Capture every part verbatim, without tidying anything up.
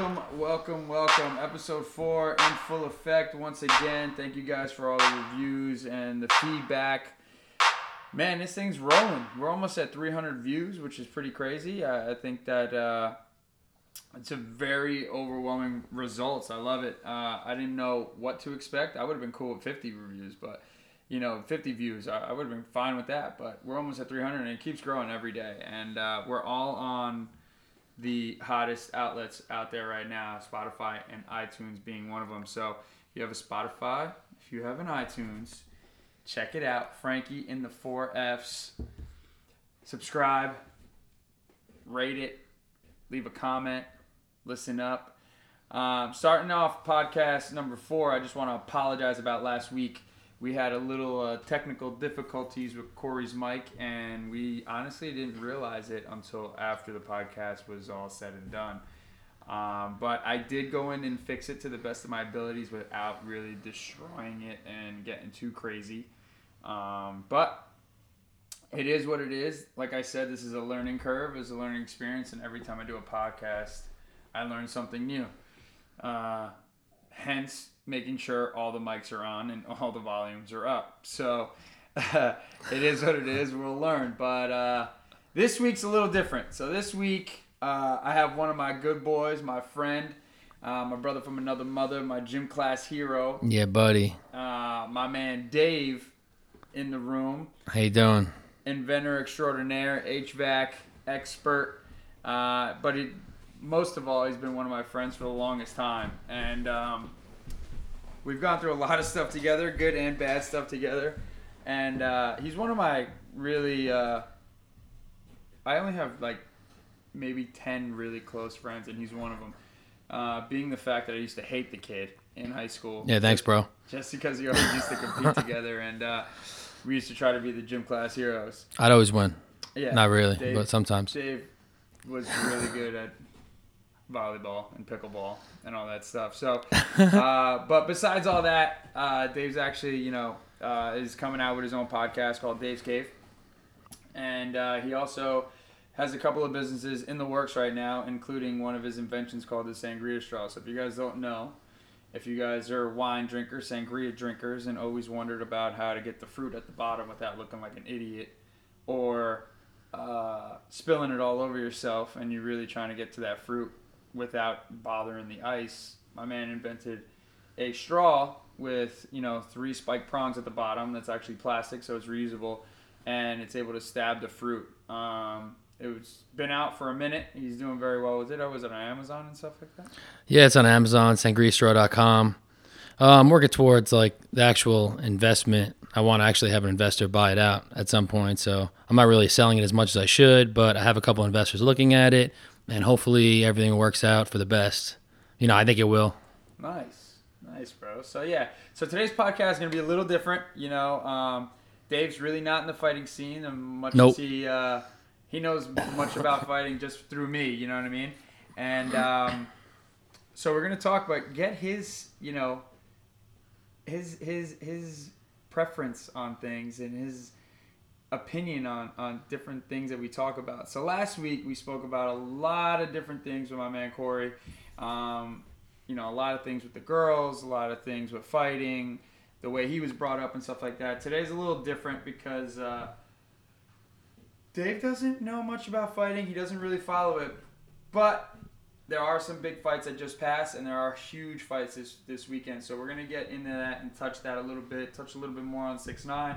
Welcome, welcome, welcome. Episode four in full effect once again. Thank you guys for all the reviews and the feedback. Man, this thing's rolling. We're almost at three hundred views, which is pretty crazy. I, I think that uh, it's a very overwhelming results. I love it. Uh, I didn't know what to expect. I would have been cool with fifty reviews, but you know, fifty views, I, I would have been fine with that. But we're almost at three hundred, and it keeps growing every day. And uh, we're all on the hottest outlets out there right now, Spotify and iTunes being one of them. So if you have a Spotify, if you have an iTunes, check it out. Frankie and the four F's. Subscribe, rate it, leave a comment, listen up. Um, starting off podcast number four, I just want to apologize about last week. We had a little uh, technical difficulties with Corey's mic, and we honestly didn't realize it until after the podcast was all said and done. Um, but I did go in and fix it to the best of my abilities without really destroying it and getting too crazy. Um, but it is what it is. Like I said, this is a learning curve. It's a learning experience, and every time I do a podcast, I learn something new. Uh, hence making sure all the mics are on and all the volumes are up. So uh, it is what it is. We'll learn. But uh, this week's a little different. So this week uh, I have one of my good boys, my friend, uh, my brother from another mother, my gym class hero. Yeah, buddy. Uh, my man Dave in the room. How you doing? Inventor extraordinaire, H V A C expert. Uh, but it, most of all, he's been one of my friends for the longest time. And um we've gone through a lot of stuff together, good and bad stuff together. And uh, he's one of my really, uh, I only have like maybe ten really close friends, and he's one of them. Uh, being the fact that I used to hate the kid in high school. Yeah, thanks, bro. Just because we always used to compete together, and uh, we used to try to be the gym class heroes. I'd always win. Yeah, not really, Dave, but sometimes. Dave was really good at volleyball and pickleball and all that stuff. So, uh, but besides all that, uh, Dave's actually, you know, uh, is coming out with his own podcast called Dave's Cave. And uh, he also has a couple of businesses in the works right now, including one of his inventions called the Sangria Straw. So if you guys don't know, if you guys are wine drinkers, sangria drinkers, and always wondered about how to get the fruit at the bottom without looking like an idiot, or uh, spilling it all over yourself and you're really trying to get to that fruit without bothering the ice, my man invented a straw with, you know, three spike prongs at the bottom that's actually plastic, so it's reusable, and it's able to stab the fruit. Um, it's been out for a minute. He's doing very well with it. Oh, was it on Amazon and stuff like that? Yeah, it's on Amazon, sangria straw dot com. I'm um, working towards, like, the actual investment. I want to actually have an investor buy it out at some point, so I'm not really selling it as much as I should, but I have a couple investors looking at it. And hopefully everything works out for the best. You know, I think it will. Nice. Nice, bro. So, yeah. So, today's podcast is going to be a little different. You know, um, Dave's really not in the fighting scene. Much nope. As he, uh, he knows much about fighting just through me. You know what I mean? And um, so, we're going to talk about, get his, you know, his his his preference on things and his opinion on on different things that we talk about. So last week we spoke about a lot of different things with my man Corey. Um you know, a lot of things with the girls, a lot of things with fighting, the way he was brought up and stuff like that. Today's a little different because uh Dave doesn't know much about fighting. He doesn't really follow it, but there are some big fights that just passed, and there are huge fights this this weekend. So we're going to get into that and touch that a little bit touch a little bit more on six nine.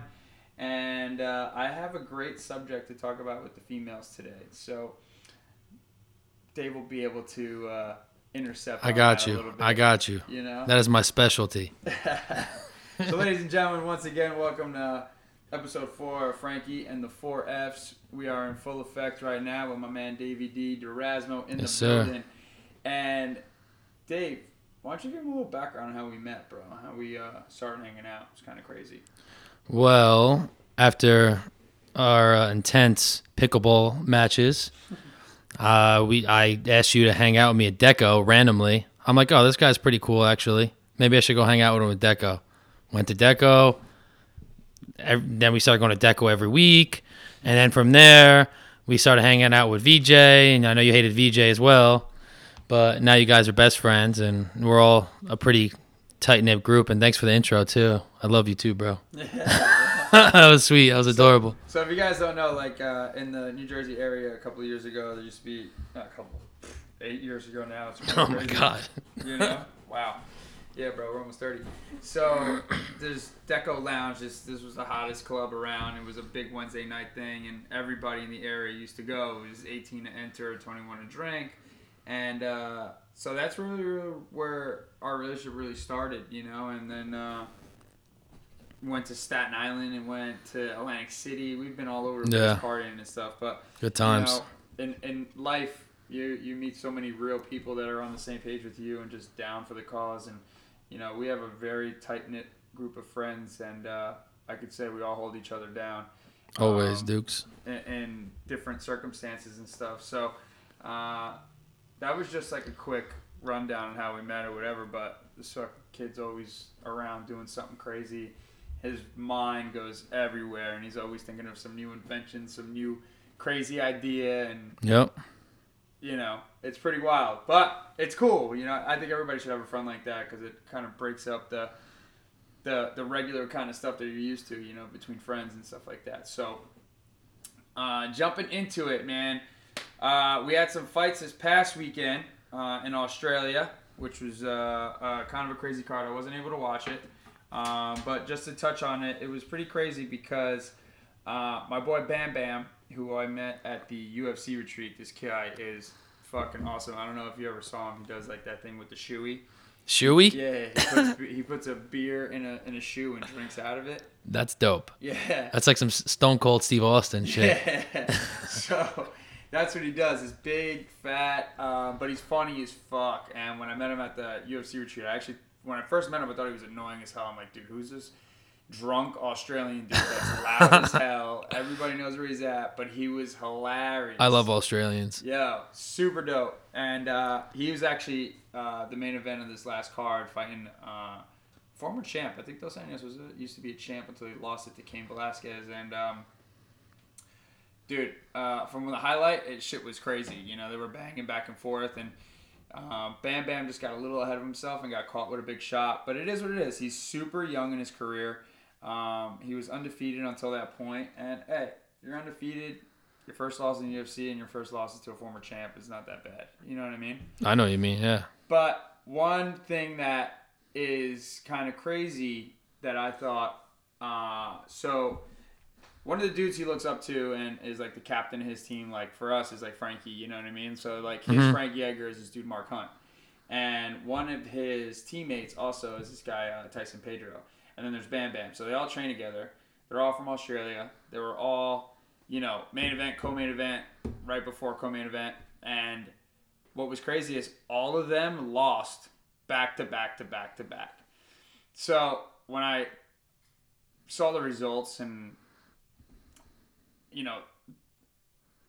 And uh, I have a great subject to talk about with the females today. So Dave will be able to uh, intercept. I got you. A little bit, I got you. You know, that is my specialty. So, ladies and gentlemen, once again, welcome to episode four of Frankie and the four F's. We are in full effect right now with my man Davey D. Durasmo in yes, the building. Sir. And Dave, why don't you give him a little background on how we met, bro? How we uh, started hanging out? It's kind of crazy. Well, after our uh, intense pickleball matches, uh, we I asked you to hang out with me at Deco randomly. I'm like, oh, this guy's pretty cool, actually. Maybe I should go hang out with him at Deco. Went to Deco. Every, then we started going to Deco every week. And then from there, we started hanging out with V J. And I know you hated V J as well. But now you guys are best friends, and we're all a pretty tight-knit group. And thanks for the intro, too. I love you, too, bro. That was sweet. That was adorable. So, so if you guys don't know, like uh, in the New Jersey area a couple of years ago, there used to be, not a couple, eight years ago now. It's really oh, my crazy. God. You know? Wow. Yeah, bro, we're almost thirty. So there's Deco Lounge. This, this was the hottest club around. It was a big Wednesday night thing, and everybody in the area used to go. It was eighteen to enter, twenty-one to drink. And uh, so that's really, really where our relationship really started, you know. And then uh, went to Staten Island and went to Atlantic City. We've been all over the yeah. place partying and stuff. But, good times. You know, in, in life, you, you meet so many real people that are on the same page with you and just down for the cause. And you know, we have a very tight-knit group of friends, and uh, I could say we all hold each other down. Always, um, Dukes. In, in different circumstances and stuff. So uh, that was just like a quick rundown on how we met or whatever, but this kid's always around doing something crazy. His mind goes everywhere, and he's always thinking of some new invention, some new crazy idea. And yep. You know, it's pretty wild, but it's cool. You know, I think everybody should have a friend like that because it kind of breaks up the, the the regular kind of stuff that you're used to, you know, between friends and stuff like that. So, uh, jumping into it, man, uh, we had some fights this past weekend uh, in Australia, which was uh, uh, kind of a crazy card. I wasn't able to watch it, uh, but just to touch on it, it was pretty crazy because uh, my boy Bam Bam, who I met at the U F C retreat. This guy is fucking awesome. I don't know if you ever saw him. He does like that thing with the shoey. Shoey? Yeah, he puts, he puts a beer in a in a shoe and drinks out of it. That's dope. Yeah. That's like some Stone Cold Steve Austin shit. Yeah. So that's what he does. He's big, fat, um, but he's funny as fuck. And when I met him at the U F C retreat, I actually, when I first met him, I thought he was annoying as hell. I'm like, dude, who's this drunk Australian dude that's loud as hell? Everybody knows where he's at, but he was hilarious. I love Australians. Yeah, super dope. And uh, he was actually uh, the main event of this last card, fighting uh, former champ. I think Dos Anjos was a, used to be a champ until he lost it to Cain Velasquez. And um, dude, uh, from the highlight, it shit was crazy. You know, they were banging back and forth, and Um, Bam Bam just got a little ahead of himself and got caught with a big shot. But it is what it is. He's super young in his career. Um, he was undefeated until that point. And, hey, you're undefeated. Your first loss in the U F C and your first loss is to a former champ. It's not that bad. You know what I mean? I know what you mean, yeah. But one thing that is kind of crazy that I thought, uh, so one of the dudes he looks up to and is like the captain of his team, like for us, is like Frankie, you know what I mean? So like his mm-hmm. Frankie Edgar is this dude Mark Hunt. And one of his teammates also is this guy, uh, Tyson Pedro. And then there's Bam Bam. So they all train together. They're all from Australia. They were all, you know, main event, co-main event, right before co-main event. And what was crazy is all of them lost back to back to back to back. So when I saw the results and, you know,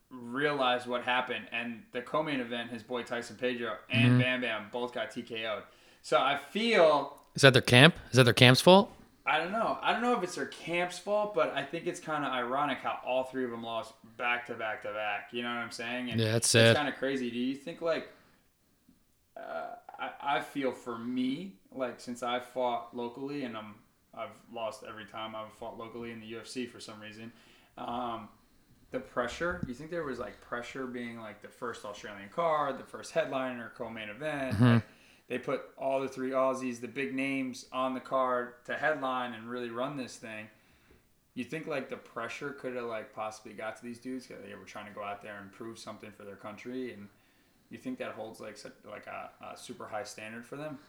realize what happened, and the co-main event, his boy Tyson Pedro and mm-hmm. Bam Bam both got T K O'd. So I feel... Is that their camp? Is that their camp's fault? I don't know. I don't know if it's their camp's fault, but I think it's kind of ironic how all three of them lost back to back to back. You know what I'm saying? And yeah, that's sad. It's kind of crazy. Do you think, like... Uh, I, I feel for me, like, since I fought locally, and I'm, I've lost every time I've fought locally in the U F C for some reason... Um, the pressure, you think there was like pressure being like the first Australian card, the first headliner, co-main event. Mm-hmm. Like they put all the three Aussies, the big names on the card to headline and really run this thing. You think like the pressure could have like possibly got to these dudes because they were trying to go out there and prove something for their country. And you think that holds like such, like a, a super high standard for them?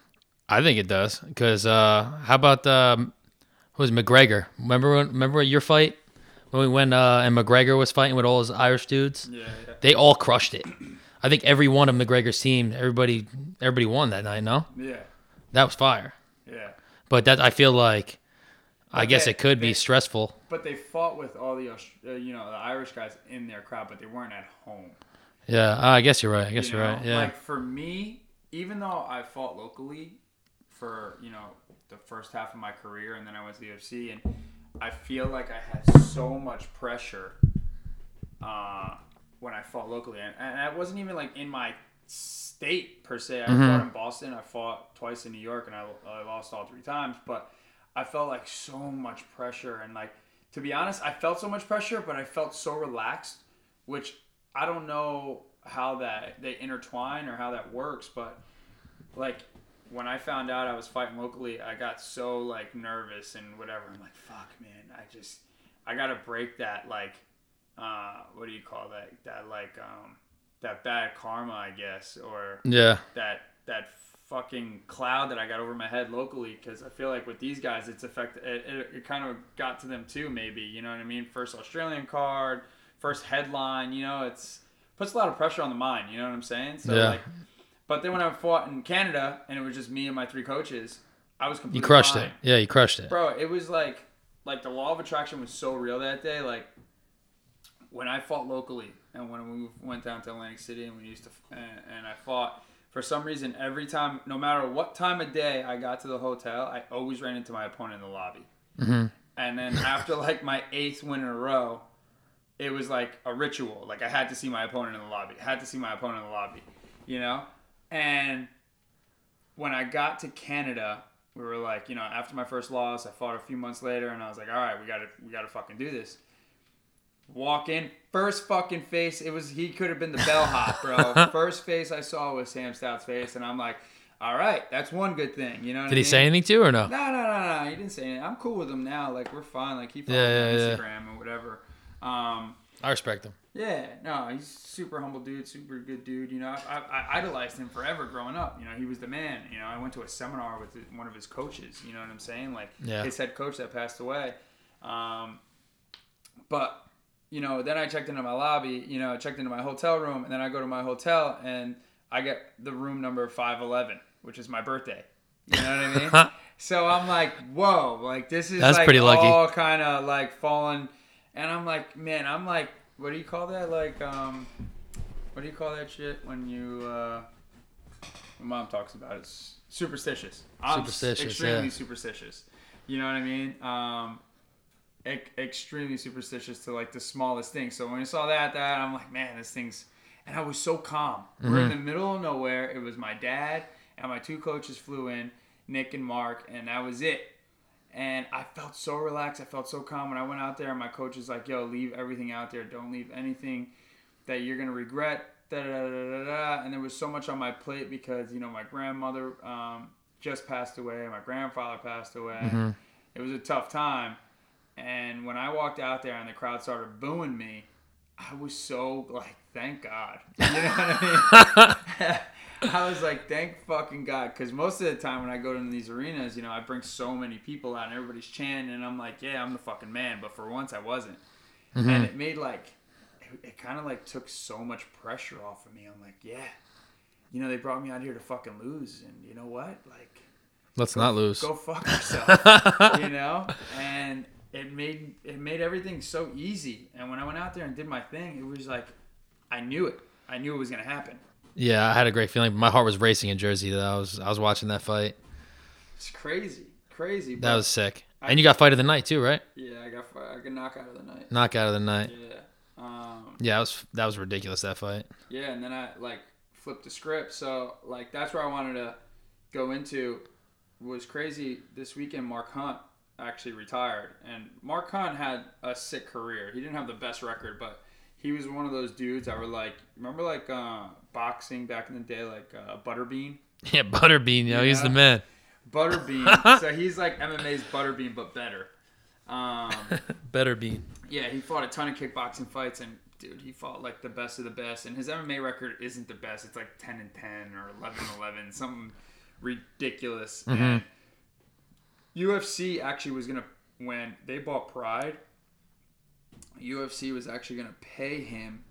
I think it does. Because uh, how about um, who was McGregor? Remember when, remember your fight? When we went uh, and McGregor was fighting with all his Irish dudes, yeah, yeah. They all crushed it. I think every one of McGregor's team, everybody, everybody won that night. No, yeah, that was fire. Yeah, but that I feel like, but I they, guess it could they, be stressful. But they fought with all the uh, you know the Irish guys in their crowd, but they weren't at home. Yeah, uh, I guess you're right. I guess you you're know? right. Yeah. Like for me, even though I fought locally for you know the first half of my career, and then I went to the U F C and. I feel like I had so much pressure uh, when I fought locally. And, and I wasn't even like in my state per se. I mm-hmm. fought in Boston. I fought twice in New York, and I, I lost all three times. But I felt like so much pressure, and like to be honest, I felt so much pressure, but I felt so relaxed, which I don't know how that they intertwine or how that works, but like when I found out I was fighting locally, I got so like nervous and whatever. I'm like, fuck, man, I just I gotta break that like uh what do you call that that like um that bad karma, I guess, or yeah that that fucking cloud that I got over my head locally, because I feel like with these guys it's affected it, it, it kind of got to them too, maybe, you know what I mean? First Australian card, first headline, you know, it's puts a lot of pressure on the mind, you know what I'm saying? So yeah. like but then when I fought in Canada and it was just me and my three coaches, I was completely You crushed fine. it. Yeah, you crushed it. Bro, it was like like the law of attraction was so real that day. Like when I fought locally and when we went down to Atlantic City and we used to and, and I fought, for some reason every time, no matter what time of day I got to the hotel, I always ran into my opponent in the lobby. Mm-hmm. And then after like my eighth win in a row, it was like a ritual. Like I had to see my opponent in the lobby. I had to see my opponent in the lobby, you know? And when I got to Canada, we were like, you know, after my first loss, I fought a few months later and I was like, all right, we gotta, we gotta fucking do this. Walk in, first fucking face, it was, he could have been the bellhop, bro. First face I saw was Sam Stout's face and I'm like, all right, that's one good thing, you know what Did I mean? He say anything to you or no? No, no, no, no, he didn't say anything. I'm cool with him now, like we're fine, like he follows yeah, yeah, me on Instagram yeah. or whatever. Um, I respect him. Yeah, no, he's super humble dude, super good dude. You know, I, I, I idolized him forever growing up. You know, he was the man. You know, I went to a seminar with one of his coaches. You know what I'm saying? Like yeah. his head coach that passed away. Um, but you know, then I checked into my lobby. You know, I checked into my hotel room, and then I go to my hotel and I get the room number five eleven, which is my birthday. You know what I mean? So I'm like, whoa, like this is That's like pretty lucky. all kind of like falling. And I'm like, man, I'm like, what do you call that? Like, um, what do you call that shit when you, uh, my mom talks about it. It's superstitious. I'm superstitious, extremely yeah. superstitious. You know what I mean? Um, e- extremely superstitious to like the smallest thing. So when I saw that, that I'm like, man, this thing's, and I was so calm. Mm-hmm. We're in the middle of nowhere. It was my dad and my two coaches flew in, Nick and Mark, and that was it. And I felt so relaxed. I felt so calm when I went out there. And my coach is like, yo, leave everything out there. Don't leave anything that you're going to regret. Da, da, da, da, da. And there was so much on my plate because, you know, my grandmother um, just passed away. My grandfather passed away. Mm-hmm. It was a tough time. And when I walked out there and the crowd started booing me, I was so like, thank God. You know what I mean? I was like, thank fucking God. Because most of the time when I go to these arenas, you know, I bring so many people out and everybody's chanting. And I'm like, yeah, I'm the fucking man. But for once, I wasn't. Mm-hmm. And it made like, it, it kind of like took so much pressure off of me. I'm like, yeah, you know, they brought me out here to fucking lose. And you know what? Like, let's go, not lose. Go fuck yourself. You know? And it made, it made everything so easy. And when I went out there and did my thing, it was like, I knew it. I knew it was going to happen. Yeah, I had a great feeling. My heart was racing in Jersey. Though I was, I was watching that fight. It's crazy, crazy. That was sick. I, and you got fight of the night too, right? Yeah, I got fight. I got knockout of the night. Knockout of the night. Yeah. Um, yeah, that was that was ridiculous. That fight. Yeah, and then I like flipped the script. So like that's where I wanted to go into. It was crazy this weekend. Mark Hunt actually retired, and Mark Hunt had a sick career. He didn't have the best record, but he was one of those dudes that were like, remember like uh, boxing back in the day, like uh, Butterbean? Yeah, Butterbean, yo, yeah. He's the man. Butterbean. So he's like M M A's Butterbean, but better. Um, Butterbean. Yeah, he fought a ton of kickboxing fights, and dude, he fought like the best of the best. And his M M A record isn't the best. It's like ten and ten or eleven and eleven, something ridiculous. Mm-hmm. And U F C actually was going to, when they bought Pride, U F C was actually going to pay him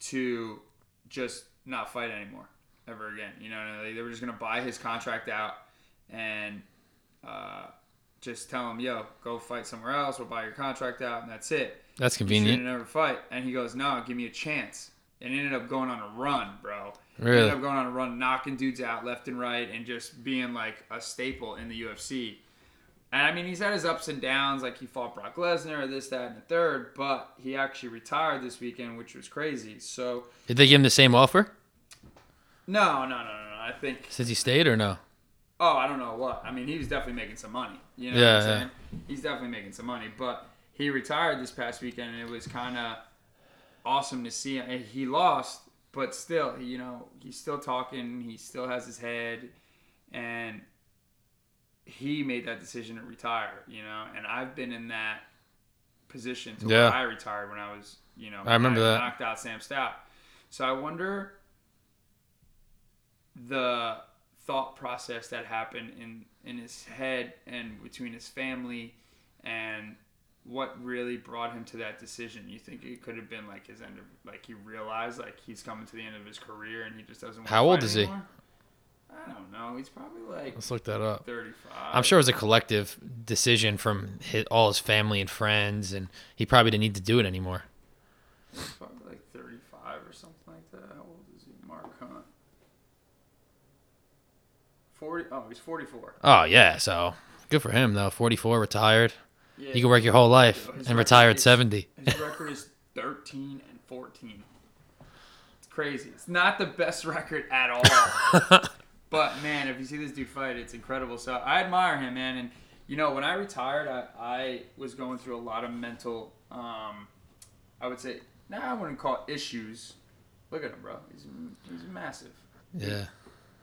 to just not fight anymore ever again. You know, they, they were just going to buy his contract out and uh, just tell him, yo, go fight somewhere else. We'll buy your contract out and that's it. That's convenient. You never fight. And he goes, no, give me a chance. And he ended up going on a run, bro. Really? He ended up going on a run, knocking dudes out left and right and just being like a staple in the U F C. And, I mean, he's had his ups and downs. Like, he fought Brock Lesnar, this, that, and the third. But he actually retired this weekend, which was crazy. So did they give him the same offer? No, no, no, no, no. I think since he stayed or no. Oh, I don't know what. I mean, he was definitely making some money. You know yeah, what I'm saying? Yeah. He's definitely making some money, but he retired this past weekend, and it was kind of awesome to see him. And he lost, but still, you know, he's still talking. He still has his head, and he made that decision to retire. You know, and I've been in that position to yeah. where I retired when I was, you know, I remember I that knocked out Sam Stout. So I wonder the thought process that happened in, in his head and between his family and what really brought him to that decision. You think it could have been like his end of, like he realized like he's coming to the end of his career and he just doesn't want to fight anymore? How old is he? I don't know. He's probably like Let's look that up. thirty-five. I'm sure it was a collective decision from his, all his family and friends, and he probably didn't need to do it anymore. He's probably like thirty-five or something like that. How old is he? Mark Hunt. forty Oh, he's forty-four. Oh, yeah. So good for him, though. forty-four, retired. Yeah, you can work your whole life and retire at seventy. His record is thirteen and fourteen. It's crazy. It's not the best record at all. But, man, if you see this dude fight, it's incredible. So I admire him, man. And, you know, when I retired, I, I was going through a lot of mental, um, I would say, nah, I wouldn't call it issues. Look at him, bro. He's, he's massive. Yeah.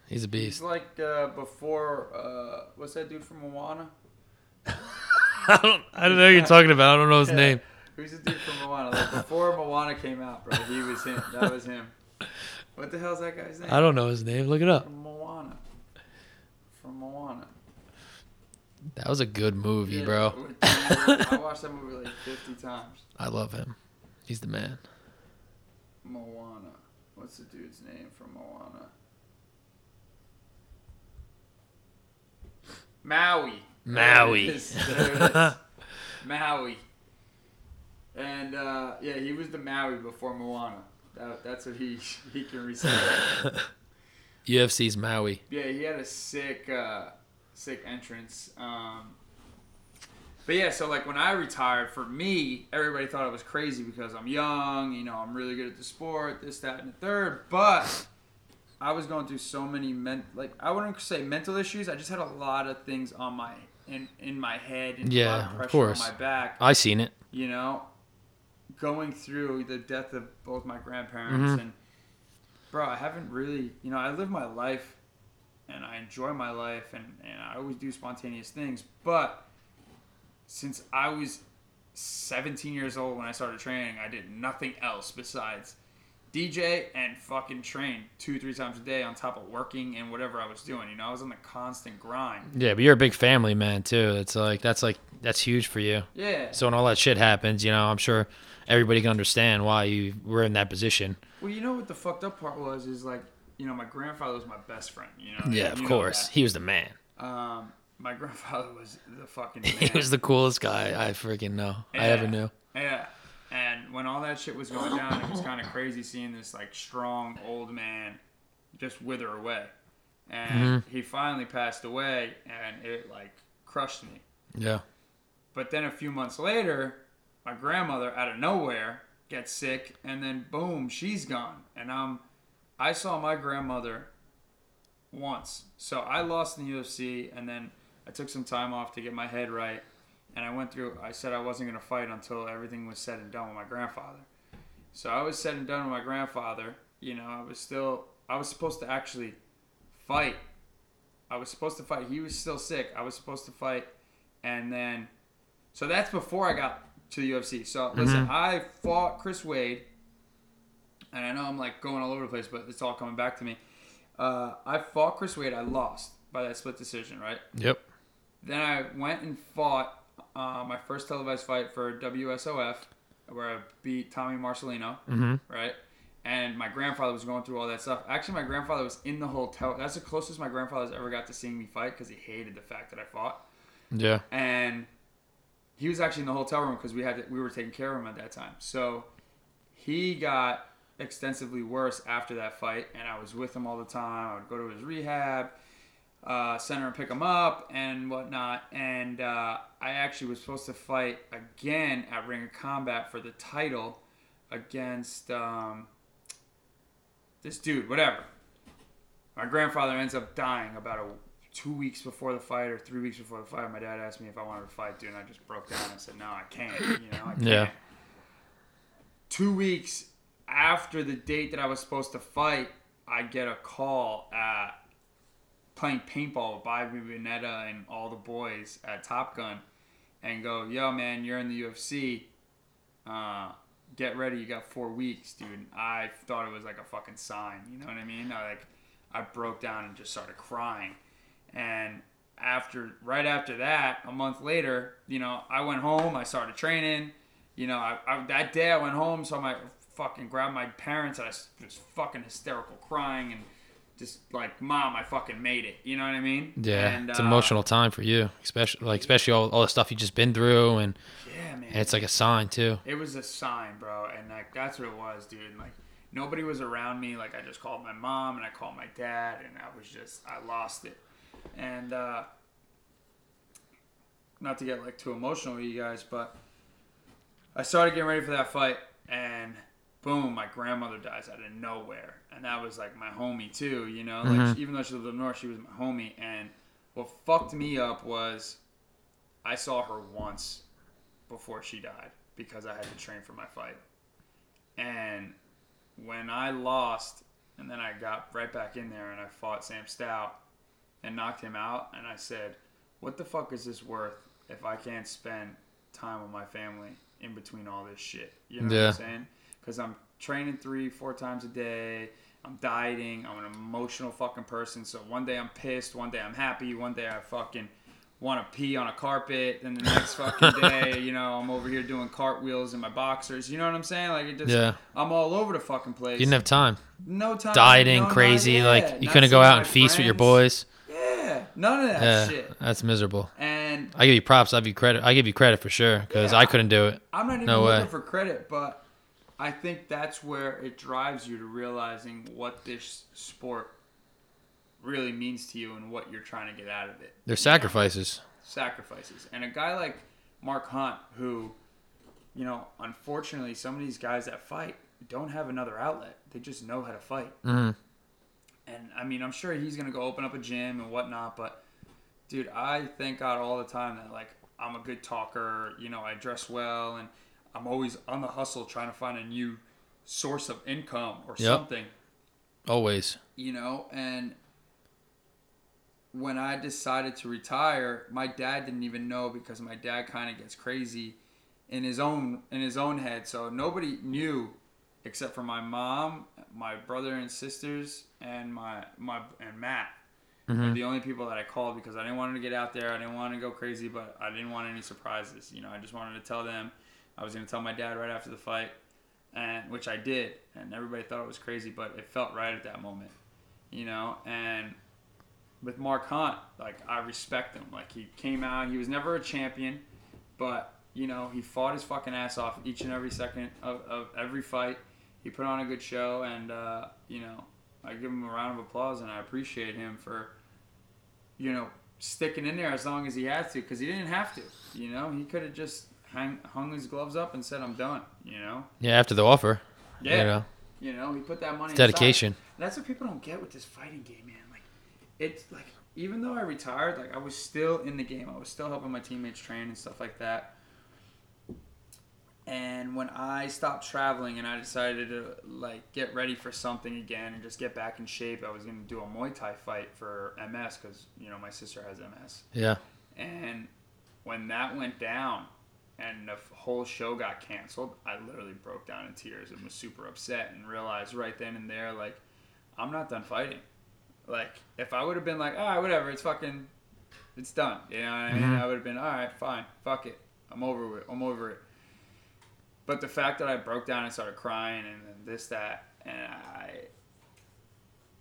He's a beast. He's like uh, before, uh, what's that dude from Moana? I don't I don't know who you're talking about. I don't know his yeah. name. Who's the dude from Moana? Like before Moana came out, bro. He was him. That was him. What the hell's that guy's name? I don't know his name. Look it up. From Moana. From Moana. That was a good movie, yeah, bro. I watched that movie like fifty times. I love him. He's the man. Moana. What's the dude's name from Moana? Maui. Maui. There it is. There it is. Maui. And, uh, yeah, he was the Maui before Moana. That, that's what he he can recite. U F C's Maui. Yeah, he had a sick, uh, sick entrance. Um, but, yeah, so, like, when I retired, for me, everybody thought I was crazy because I'm young, you know, I'm really good at the sport, this, that, and the third. But I was going through so many men, like I wouldn't say mental issues. I just had a lot of things on my in in my head and yeah, a lot of pressure of course. on my back. I seen it. You know, going through the death of both my grandparents mm-hmm. and bro, I haven't really, you know, I live my life and I enjoy my life and, and I always do spontaneous things. But since I was seventeen years old when I started training, I did nothing else besides D J and fucking train two, three times a day on top of working and whatever I was doing. You know, I was on the constant grind. Yeah, but you're a big family man too. It's like that's like that's huge for you. Yeah. So when all that shit happens, you know, I'm sure everybody can understand why you were in that position. Well, you know what the fucked up part was is like, you know, my grandfather was my best friend. You know. Yeah, you of know course, that. He was the man. Um, my grandfather was the fucking man. He was the coolest guy I freaking know. Yeah. I ever knew. Yeah. And when all that shit was going down, it was kind of crazy seeing this, like, strong old man just wither away. And mm-hmm. he finally passed away, and it, like, crushed me. Yeah. But then a few months later, my grandmother, out of nowhere, gets sick, and then, boom, she's gone. And um, I saw my grandmother once. So I lost in the U F C, and then I took some time off to get my head right. And I went through, I said I wasn't going to fight until everything was said and done with my grandfather. So I was said and done with my grandfather. You know, I was still, I was supposed to actually fight. I was supposed to fight. He was still sick. I was supposed to fight. And then, so that's before I got to the U F C. So mm-hmm. listen, I fought Chris Wade. And I know I'm like going all over the place, but it's all coming back to me. Uh, I fought Chris Wade. I lost by that split decision, right? Yep. Then I went and fought. Uh, my first televised fight for W S O F, where I beat Tommy Marcelino, mm-hmm. right? And my grandfather was going through all that stuff. Actually, my grandfather was in the hotel. That's the closest my grandfather's ever got to seeing me fight because he hated the fact that I fought. Yeah. And he was actually in the hotel room because we had to, we were taking care of him at that time. So he got extensively worse after that fight, and I was with him all the time. I would go to his rehab. Uh, center and pick him up and whatnot. And uh, I actually was supposed to fight again at Ring of Combat for the title against um, this dude, whatever. My grandfather ends up dying about a, two weeks before the fight or three weeks before the fight. My dad asked me if I wanted to fight, dude, and I just broke down and said, no, I can't. You know, I can't. Yeah. Two weeks after the date that I was supposed to fight, I get a call at playing paintball with Bobby Bonetta and all the boys at Top Gun and go, yo, man, you're in the U F C. Uh, get ready. You got four weeks, dude. And I thought it was like a fucking sign. You know what I mean? I, like, I broke down and just started crying. And after, right after that, a month later, you know, I went home. I started training. You know, I, I that day I went home, so I fucking grabbed my parents and I was just fucking hysterical crying and just like, Mom, I fucking made it. You know what I mean? Yeah, and, it's uh, an emotional time for you, especially like especially all all the stuff you just been through, and yeah, man, and it's like a sign too. It was a sign, bro, and like that's what it was, dude. And, like, nobody was around me. Like, I just called my mom and I called my dad, and I was just I lost it. And uh, not to get like too emotional with you guys, but I started getting ready for that fight, and boom, my grandmother dies out of nowhere. And that was like my homie too, you know? Mm-hmm. Like, even though she lived up north, she was my homie. And what fucked me up was I saw her once before she died because I had to train for my fight. And when I lost, and then I got right back in there and I fought Sam Stout and knocked him out, and I said, what the fuck is this worth if I can't spend time with my family in between all this shit? You know yeah. what I'm saying? Because I'm training three, four times a day. I'm dieting. I'm an emotional fucking person. So one day I'm pissed. One day I'm happy. One day I fucking want to pee on a carpet. And the next fucking day, you know, I'm over here doing cartwheels in my boxers. You know what I'm saying? Like, it just, yeah. I'm all over the fucking place. You didn't have time. No time. Dieting, no crazy. Time. Like, yeah. you Not couldn't go out and feast friends. with your boys. Yeah, none of that yeah, shit. That's miserable. And I give you props. I give you credit. I give you credit for sure, because yeah, I couldn't do it. I'm not even no looking way. for credit, but I think that's where it drives you to realizing what this sport really means to you and what you're trying to get out of it. They're sacrifices. Know? Sacrifices. And a guy like Mark Hunt, who, you know, unfortunately, some of these guys that fight don't have another outlet. They just know how to fight. Mm-hmm. And, I mean, I'm sure he's going to go open up a gym and whatnot, but, dude, I thank God all the time that, like, I'm a good talker, you know, I dress well, and I'm always on the hustle trying to find a new source of income or yep. something. Always. You know, and when I decided to retire, my dad didn't even know, because my dad kind of gets crazy in his own in his own head, so nobody knew except for my mom, my brother and sisters, and my my and Matt. Mm-hmm. They're the only people that I called, because I didn't want to get out there. I didn't want to go crazy, but I didn't want any surprises. You know, I just wanted to tell them. I was going to tell my dad right after the fight, and which I did. And everybody thought it was crazy, but it felt right at that moment. You know, and with Mark Hunt, like, I respect him. Like, he came out. He was never a champion, but, you know, he fought his fucking ass off each and every second of, of every fight. He put on a good show, and, uh, you know, I give him a round of applause, and I appreciate him for, you know, sticking in there as long as he had to, because he didn't have to, you know. He could have just hang, hung his gloves up and said, I'm done, you know. Yeah, after the offer. Yeah. You know, you know he put that money in. Dedication. That's what people don't get with this fighting game, man. Like, it's like, even though I retired, like, I was still in the game. I was still helping my teammates train and stuff like that. And when I stopped traveling and I decided to, like, get ready for something again and just get back in shape, I was going to do a Muay Thai fight for M S, because, you know, my sister has M S. Yeah. And when that went down and the whole show got canceled, I literally broke down in tears and was super upset, and realized right then and there, like, I'm not done fighting. Like, if I would have been like, all right, whatever, it's fucking, it's done. You know what I mean? Mm-hmm. I would have been, all right, fine, fuck it. I'm over it. I'm over it. But the fact that I broke down and started crying and then this, that, and I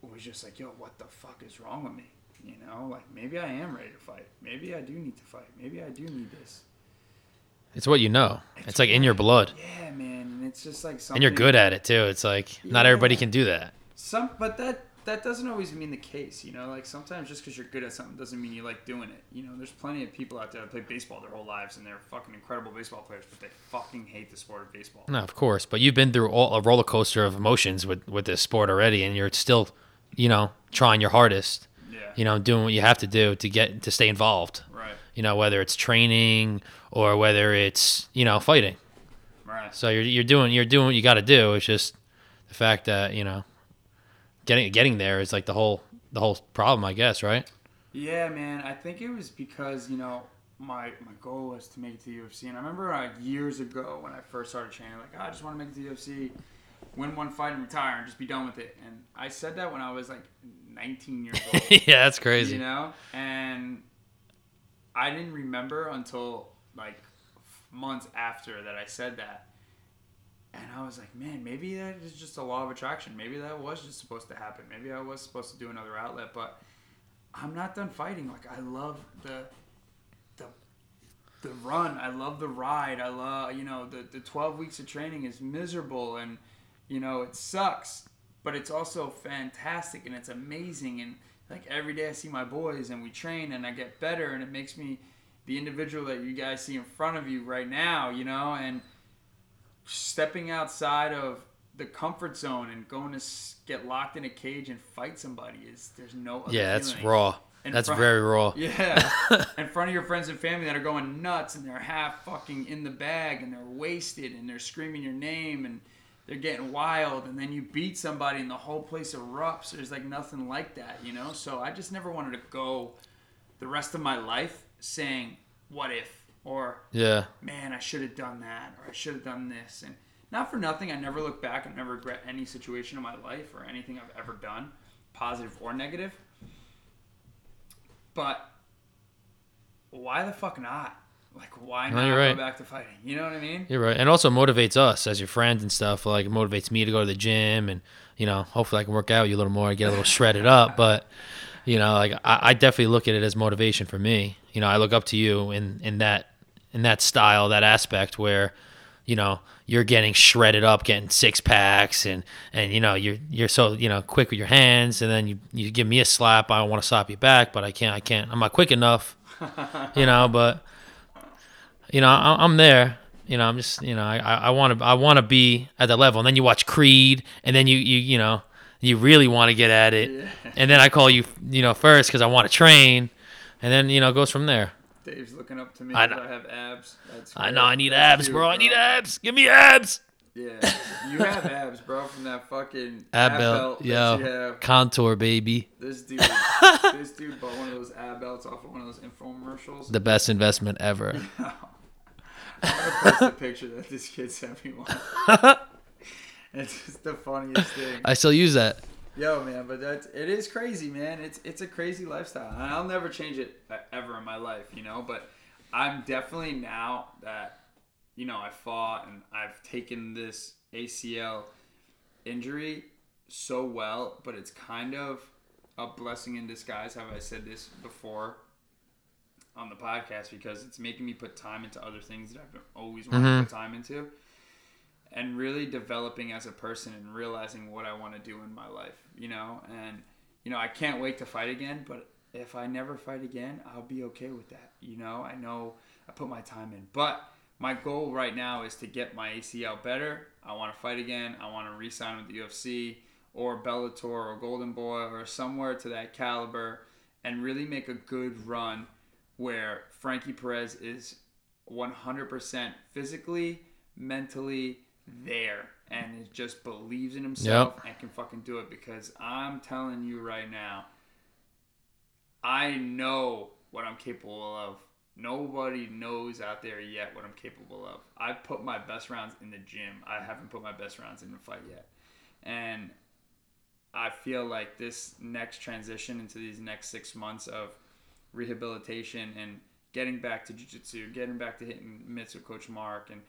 was just like, yo, what the fuck is wrong with me? You know, like, maybe I am ready to fight. Maybe I do need to fight. Maybe I do need this. It's what you know. It's, it's like in your blood. Yeah, man. And it's just like something. And you're good at it, too. It's like, yeah, not everybody can do that. Some, But that, that doesn't always mean the case, you know? Like, sometimes just because you're good at something doesn't mean you like doing it. You know, there's plenty of people out there that play baseball their whole lives, and they're fucking incredible baseball players, but they fucking hate the sport of baseball. No, of course. But you've been through all, a roller coaster of emotions with, with this sport already, and you're still you know, trying your hardest, yeah. you know, doing what you have to do to get to stay involved. Right. You know, whether it's training or whether it's, you know, fighting. Right. So you're you're doing you're doing what you got to do. It's just the fact that, you know, getting getting there is like the whole the whole problem, I guess, right? Yeah, man. I think it was because, you know, my my goal was to make it to the U F C, and I remember like years ago when I first started training, like, oh, I just want to make it to the U F C, win one fight and retire and just be done with it. And I said that when I was like nineteen years old. Yeah, that's crazy. You know, and I didn't remember until like months after that I said that, and I was like, man, maybe that is just a law of attraction. Maybe that was just supposed to happen. Maybe I was supposed to do another outlet, but I'm not done fighting. Like, I love the the the run. I love the ride. I love, you know, the, the twelve weeks of training is miserable, and, you know, it sucks, but it's also fantastic, and it's amazing. And like every day I see my boys and we train and I get better, and it makes me the individual that you guys see in front of you right now, you know, and stepping outside of the comfort zone and going to get locked in a cage and fight somebody is, there's no other yeah, that's feeling. Raw. In that's front, very raw. Yeah. In front of your friends and family that are going nuts and they're half fucking in the bag and they're wasted and they're screaming your name and they're getting wild, and then you beat somebody and the whole place erupts. There's like nothing like that, you know? So I just never wanted to go the rest of my life saying, what if? Or, yeah, man, I should have done that, or I should have done this. And not for nothing, I never look back and never regret any situation in my life or anything I've ever done, positive or negative. But why the fuck not? Like, why not no, right. go back to fighting? You know what I mean? You're right. And also motivates us as your friends and stuff. Like, it motivates me to go to the gym and, you know, hopefully I can work out with you a little more and get a little shredded up. But, you know, like, I, I definitely look at it as motivation for me. You know, I look up to you in, in that in that style, that aspect where, you know, you're getting shredded up, getting six packs, and, and you know, you're you're so, you know, quick with your hands, and then you, you give me a slap, I don't want to slap you back, but I can't I can't I'm not quick enough. You know, but you know, I, I'm there. You know, I'm just, you know, I I want to I want to be at that level. And then you watch Creed, and then you you you know, you really want to get at it. Yeah. And then I call you, you know, first because I want to train, and then, you know, it goes from there. Dave's looking up to me because I, I have abs. That's I know, I need abs, bro. I need abs. Give me abs. Yeah, you have abs, bro, from that fucking ab, ab belt. Yeah, contour, baby. This dude, this dude bought one of those ab belts off of one of those infomercials. The best investment ever. I'm going to post a picture that this kid sent me once. It's just the funniest thing. I still use that. Yo, man, but that's, it is crazy, man. It's it's a crazy lifestyle, and I'll never change it ever in my life, you know. But I'm definitely, now that, you know, I fought and I've taken this A C L injury so well, but it's kind of a blessing in disguise. Have I said this before on the podcast? Because it's making me put time into other things that I've been always wanted mm-hmm. to put time into. And really developing as a person and realizing what I want to do in my life, you know? And, you know, I can't wait to fight again, but if I never fight again, I'll be okay with that. You know, I know I put my time in, but my goal right now is to get my A C L better. I want to fight again. I want to re-sign with the U F C or Bellator or Golden Boy or somewhere to that caliber and really make a good run where Frankie Perez is one hundred percent physically, mentally, there, and it just believes in himself yep. and can fucking do it. Because I'm telling you right now, I know what I'm capable of. Nobody knows out there yet what I'm capable of. I've put my best rounds in the gym. I haven't put my best rounds in the fight yet. And I feel like this next transition into these next six months of rehabilitation and getting back to jiu-jitsu, getting back to hitting mitts with Coach Mark, and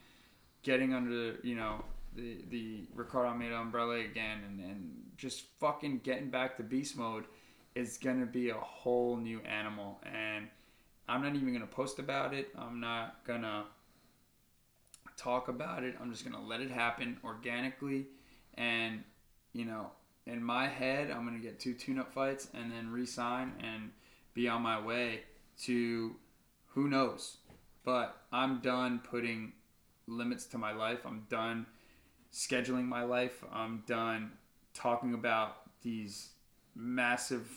getting under, you know, the the Ricardo Almeida umbrella again, and, and just fucking getting back to beast mode is going to be a whole new animal. And I'm not even going to post about it. I'm not going to talk about it. I'm just going to let it happen organically. And, you know, in my head, I'm going to get two tune-up fights and then re-sign and be on my way to who knows. But I'm done putting limits to my life. I'm done scheduling my life. I'm done talking about these massive,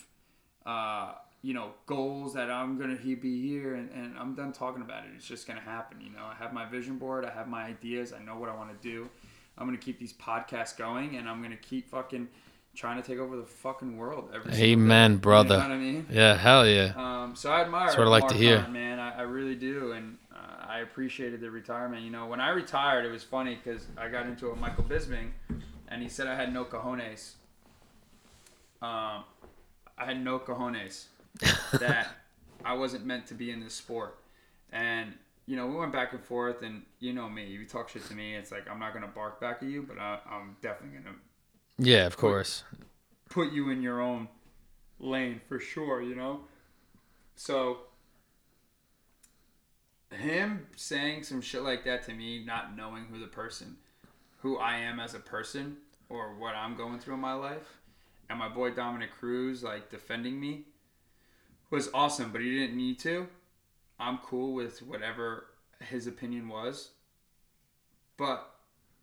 uh, you know, goals that I'm going to be here, and, and I'm done talking about it. It's just going to happen. You know, I have my vision board. I have my ideas. I know what I want to do. I'm going to keep these podcasts going, and I'm going to keep fucking trying to take over the fucking world. Every Amen, brother. You know what I mean? Yeah, hell yeah. Um, so I admire That's what I like Mark to hear. Hunt, man. I, I really do, and uh, I appreciated the retirement. You know, when I retired, it was funny because I got into it with Michael Bisping, and he said I had no cojones. Um, I had no cojones that I wasn't meant to be in this sport. And you know, we went back and forth, and you know me. You talk shit to me, it's like I'm not gonna bark back at you, but I, I'm definitely gonna. Yeah, of put, course. Put you in your own lane for sure, you know. So him saying some shit like that to me, not knowing who the person, who I am as a person, or what I'm going through in my life, and my boy Dominic Cruz like defending me was awesome, but he didn't need to. I'm cool with whatever his opinion was. But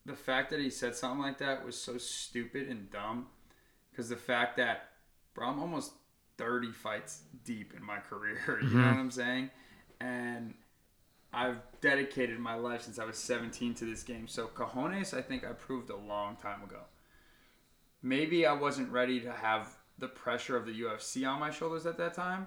the fact that he said something like that was so stupid and dumb. Because the fact that, bro, I'm almost thirty fights deep in my career. You mm-hmm. know what I'm saying? And I've dedicated my life since I was seventeen to this game. So cojones, I think I proved a long time ago. Maybe I wasn't ready to have the pressure of the U F C on my shoulders at that time.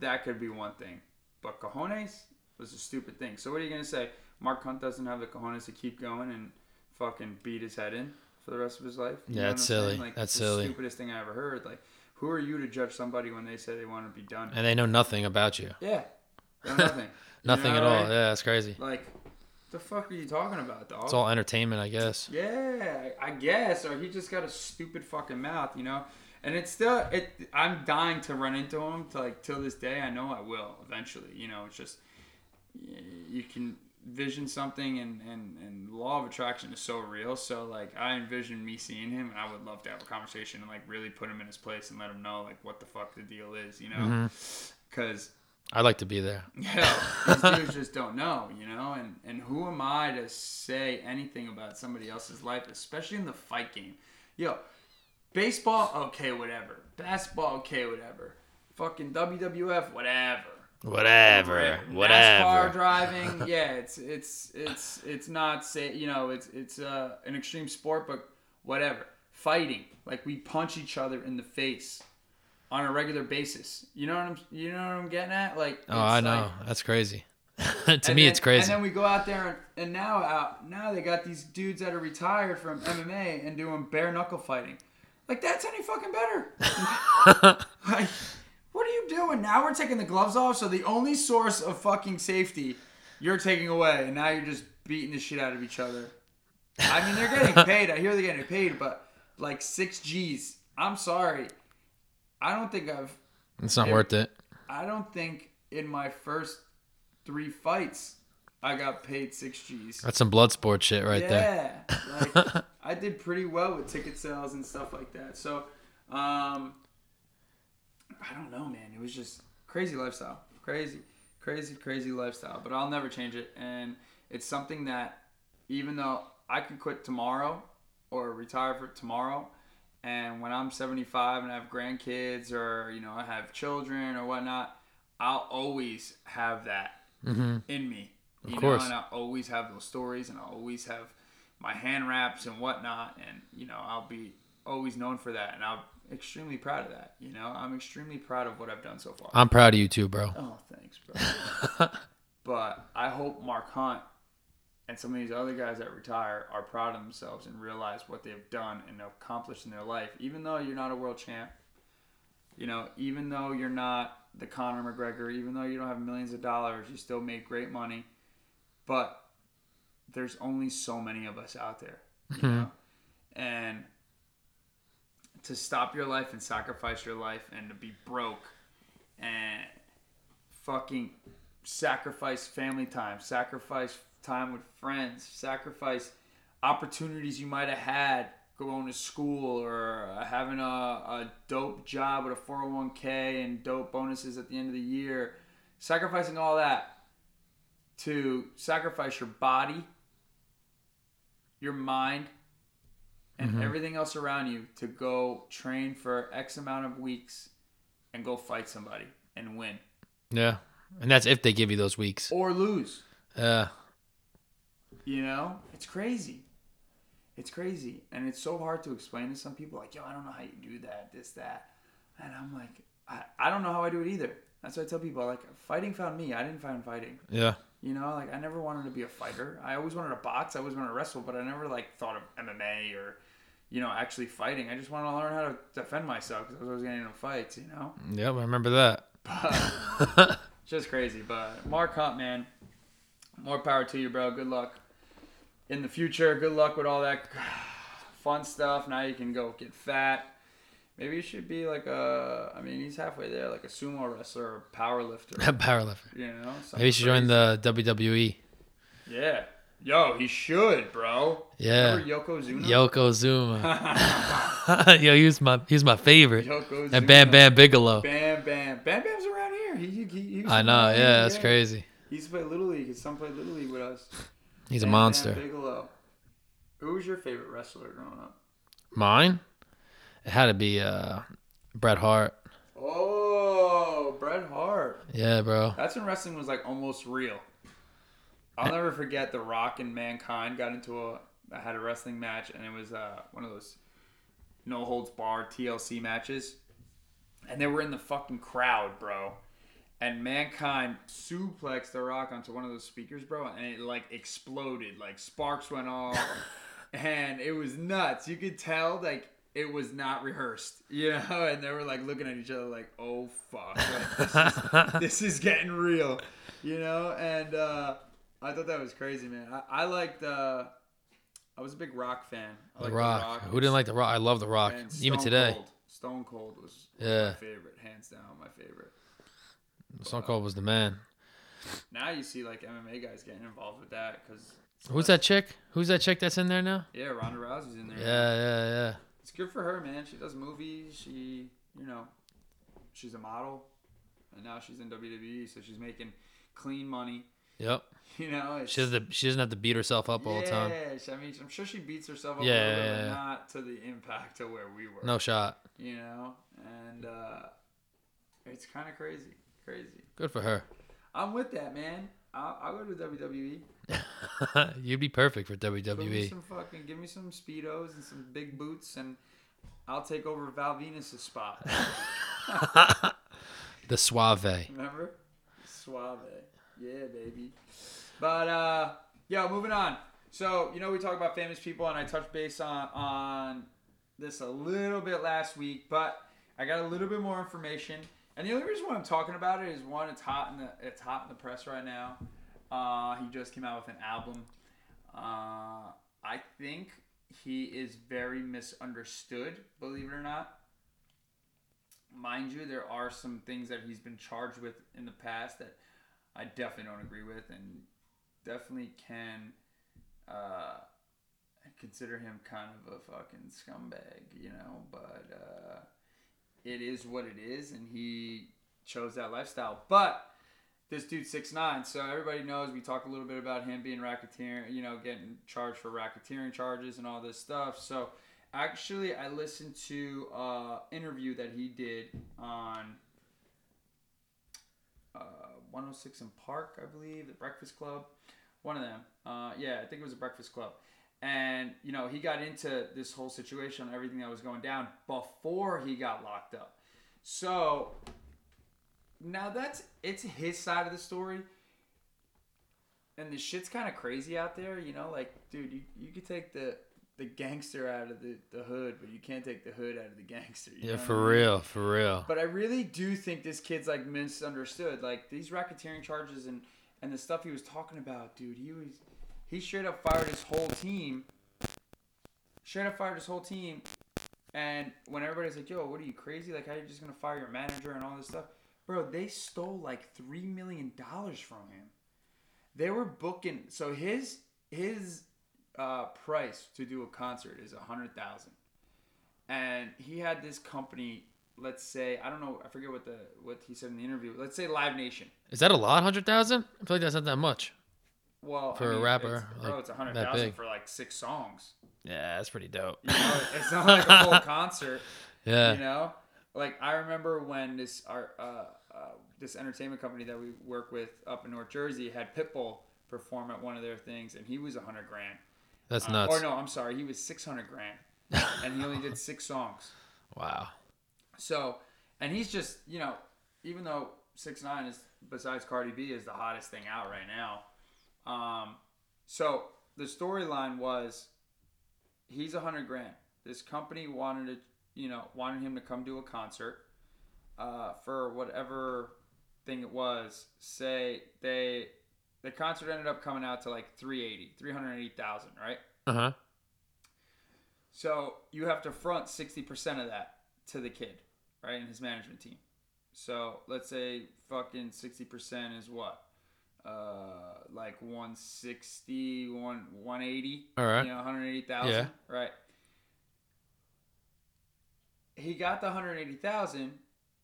That could be one thing. But cojones was a stupid thing. So what are you going to say? Mark Hunt doesn't have the cojones to keep going and fucking beat his head in for the rest of his life? You yeah, that's silly. Like, that's the silly. Stupidest thing I ever heard. Like, who are you to judge somebody when they say they want to be done? And they know nothing about you. Yeah. They know nothing. nothing you know, at right? all. Yeah, that's crazy. Like, the fuck are you talking about, dog? It's all entertainment, I guess. Yeah, I guess. Or he just got a stupid fucking mouth, you know? And it's still, it. I'm dying to run into him to like till this day. I know I will eventually. You know, it's just you can vision something, and, and, and law of attraction is so real. So like I envision me seeing him, and I would love to have a conversation and like really put him in his place and let him know like what the fuck the deal is. You know, because mm-hmm. I'd like to be there. Yeah, you know, these dudes just don't know. You know, and and who am I to say anything about somebody else's life, especially in the fight game? Yo. Baseball, okay, whatever. Basketball, okay, whatever. Fucking W W F, whatever. Whatever, whatever. whatever. NASCAR driving, yeah, it's it's it's it's not say you know it's it's uh, an extreme sport, but whatever. Fighting, like we punch each other in the face on a regular basis. You know what I'm you know what I'm getting at? Like oh, I know like, that's crazy. to me, then, it's crazy. And then we go out there, and, and now out now they got these dudes that are retired from M M A and doing bare knuckle fighting. Like, that's any fucking better. Like, what are you doing? Now we're taking the gloves off, so the only source of fucking safety you're taking away, and now you're just beating the shit out of each other. I mean, they're getting paid. I hear they're getting paid, but, like, six G's. I'm sorry. I don't think I've... It's not in, worth it. I don't think in my first three fights I got paid six G's. That's some blood sport shit right yeah, there. Yeah. Like... I did pretty well with ticket sales and stuff like that. So, um, I don't know, man. It was just crazy lifestyle. Crazy, crazy, crazy lifestyle. But I'll never change it. And it's something that even though I could quit tomorrow or retire for tomorrow, and when I'm seventy-five and I have grandkids or, you know, I have children or whatnot, I'll always have that mm-hmm. in me. You of course. Know, and I'll always have those stories, and I'll always have my hand wraps and whatnot, and you know I'll be always known for that, and I'm extremely proud of that. You know, I'm extremely proud of what I've done so far. I'm proud of you too, bro. Oh, thanks, bro. But I hope Mark Hunt and some of these other guys that retire are proud of themselves and realize what they've done and accomplished in their life. Even though you're not a world champ, you know, even though you're not the Conor McGregor, even though you don't have millions of dollars, you still make great money. But there's only so many of us out there, you know? Mm-hmm. And to stop your life and sacrifice your life and to be broke and fucking sacrifice family time, sacrifice time with friends, sacrifice opportunities you might have had going to school or having a, a dope job with a four oh one k and dope bonuses at the end of the year, sacrificing all that to sacrifice your body, your mind, and mm-hmm. everything else around you to go train for X amount of weeks and go fight somebody and win. Yeah. And that's if they give you those weeks. Or lose. Uh. You know? It's crazy. It's crazy. And it's so hard to explain to some people. Like, yo, I don't know how you do that, this, that. And I'm like, I, I don't know how I do it either. That's what I tell people. Like, fighting found me. I didn't find fighting. Yeah. You know, like, I never wanted to be a fighter. I always wanted to box. I always wanted to wrestle. But I never, like, thought of M M A or, you know, actually fighting. I just wanted to learn how to defend myself because I was always getting into fights, you know? Yep, I remember that. But, just crazy. But Mark Hunt, man, more power to you, bro. Good luck in the future. Good luck with all that fun stuff. Now you can go get fat. Maybe you should be like a, I mean, he's halfway there, like a sumo wrestler or a power lifter. A power lifter. You know? Maybe you should join the W W E. Yeah. Yo, he should, bro. Yeah. Remember Yokozuna? Yokozuna. Yo, he's my, he's my favorite. Yokozuna. And Bam Bam Bigelow. Bam Bam. Bam Bam's around here. He, he, he I know, yeah, here. That's crazy. He used to play Little League. His son played Little League with us. He's Bam a monster. Bam Bigelow. Who was your favorite wrestler growing up? Mine? It had to be uh, Bret Hart. Oh, Bret Hart. Yeah, bro. That's when wrestling was like almost real. I'll never forget The Rock and Mankind got into a I had a wrestling match, and it was uh, one of those no holds barred T L C matches. And they were in the fucking crowd, bro. And Mankind suplexed The Rock onto one of those speakers, bro, and it like exploded. Like sparks went off, and it was nuts. You could tell, like, it was not rehearsed, you know, and they were like looking at each other like, oh, fuck, like, this, is, this is getting real, you know, and uh, I thought that was crazy, man. I, I liked, uh, I was a big Rock fan. I the, rock. the Rock. Who didn't like The Rock? I love The Rock, man, even today. Cold. Stone Cold was yeah. my favorite, hands down, my favorite. Stone but, Cold was the man. Now you see, like, M M A guys getting involved with that. Cause Who's that chick? Who's that chick that's in there now? Yeah, Ronda Rousey's in there. Yeah, yeah, yeah. It's good for her, man. She does movies. She, you know, she's a model. And now she's in W W E, so she's making clean money. Yep. You know? She, has to, she doesn't have to beat herself up yeah, all the time. Yeah, I mean, I'm sure she beats herself up yeah, a little bit, but yeah. not to the impact of where we were. No shot. You know? And uh, it's kind of crazy. Crazy. Good for her. I'm with that, man. I'll, I'll go to W W E. You'd be perfect for W W E. Give me some fucking, give me some Speedos and some big boots, and I'll take over Val Venus' spot. The Suave. Remember? Suave. Yeah, baby. But, uh, yo, moving on. So, you know, we talk about famous people, and I touched base on, on this a little bit last week, but I got a little bit more information. And the only reason why I'm talking about it is, one, it's hot in the, it's hot in the press right now. Uh, he just came out with an album. Uh, I think he is very misunderstood, believe it or not. Mind you, there are some things that he's been charged with in the past that I definitely don't agree with, and definitely can uh, consider him kind of a fucking scumbag, you know, but uh, it is what it is, and he chose that lifestyle. But this dude, six nine, so everybody knows, we talked a little bit about him being racketeering, you know, getting charged for racketeering charges and all this stuff. So, actually, I listened to an interview that he did on uh, one oh six and Park, I believe, The Breakfast Club, one of them. Uh, yeah, I think it was The Breakfast Club. And, you know, he got into this whole situation and everything that was going down before he got locked up. So now that's, it's his side of the story, and the shit's kind of crazy out there, you know, like, dude, you, you could take the, the gangster out of the, the hood, but you can't take the hood out of the gangster. You yeah, know for I mean? real, for real. But I really do think this kid's, like, misunderstood. Like, these racketeering charges and, and the stuff he was talking about, dude, he was, he straight up fired his whole team, straight up fired his whole team, and when everybody's like, yo, what are you, crazy? Like, how are you just going to fire your manager and all this stuff? Bro, they stole like three million dollars from him. They were booking. So his his uh, price to do a concert is one hundred thousand dollars. And he had this company, let's say, I don't know, I forget what the what he said in the interview. Let's say Live Nation. Is that a lot, one hundred thousand dollars? I feel like that's not that much. Well, for I mean, a rapper. It's, like, bro, it's one hundred thousand dollars for like six songs. Yeah, that's pretty dope. You know, it's not like a whole concert. Yeah. You know, like I remember when this our uh, uh, this entertainment company that we work with up in North Jersey had Pitbull perform at one of their things, and he was a hundred grand. That's uh, nuts. Or no, I'm sorry, he was six hundred grand, and he only did six songs. Wow. So, and he's just, you know, even though six nine is, besides Cardi B, is the hottest thing out right now. Um, so the storyline was, he's a hundred grand. This company wanted to, you know, wanted him to come do a concert, uh, for whatever thing it was. Say they, the concert ended up coming out to like three hundred eighty thousand, right? Uh huh. So you have to front sixty percent of that to the kid, right? And his management team. So let's say fucking sixty percent is what? Uh, like one sixty, one eighty, all right. You know, one hundred eighty thousand, yeah. Right? He got the one hundred eighty thousand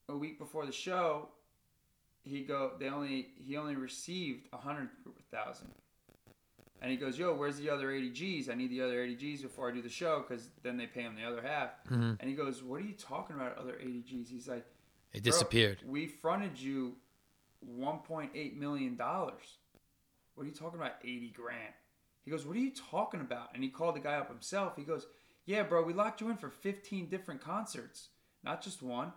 a week before the show. He go, they only, he only received one hundred thousand. And he goes, yo, where's the other eighty G's? I need the other eighty G's before I do the show, because then they pay him the other half. Mm-hmm. And he goes, what are you talking about, other eighty G's? He's like, it disappeared. We fronted you one point eight million dollars. What are you talking about, eighty grand? He goes, what are you talking about? And he called the guy up himself. He goes, yeah, bro, we locked you in for fifteen different concerts, not just one.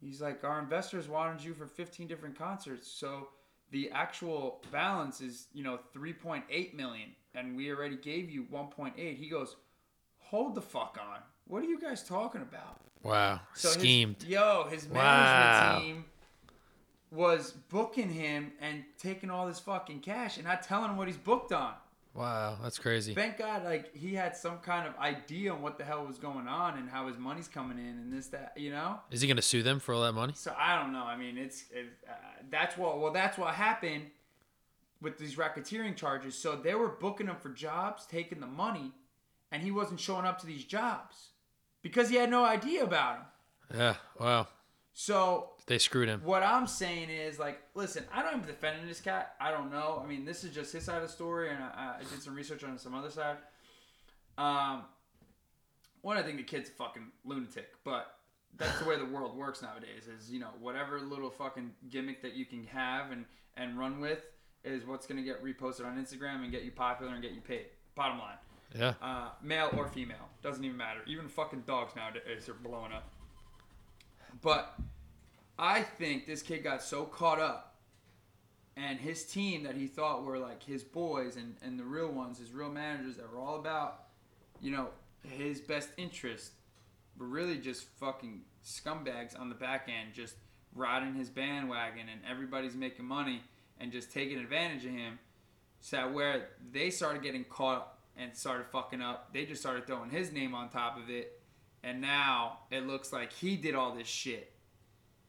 He's like, our investors wanted you for fifteen different concerts, so the actual balance is, you know, three point eight million, and we already gave you one point eight. He goes, hold the fuck on. What are you guys talking about? Wow. So schemed. His, yo, his management wow. team was booking him and taking all this fucking cash and not telling him what he's booked on. Wow, that's crazy. Thank God, like, he had some kind of idea on what the hell was going on and how his money's coming in and this, that, you know? Is he going to sue them for all that money? So, I don't know. I mean, it's, it, uh, that's what, well, that's what happened with these racketeering charges. So, they were booking him for jobs, taking the money, and he wasn't showing up to these jobs because he had no idea about them. Yeah, wow. So, they screwed him. What I'm saying is, like, listen, I don't have defending this cat. I don't know. I mean, this is just his side of the story, and I, I did some research on some other side. Um, one, I think the kid's a fucking lunatic, but that's the way the world works nowadays is, you know, whatever little fucking gimmick that you can have and, and run with is what's going to get reposted on Instagram and get you popular and get you paid. Bottom line. Yeah. Uh, male or female. Doesn't even matter. Even fucking dogs nowadays are blowing up. But I think this kid got so caught up and his team that he thought were like his boys and, and the real ones, his real managers that were all about, you know, his best interest, were really just fucking scumbags on the back end, just riding his bandwagon and everybody's making money and just taking advantage of him. So where they started getting caught up and started fucking up, they just started throwing his name on top of it. And now it looks like he did all this shit.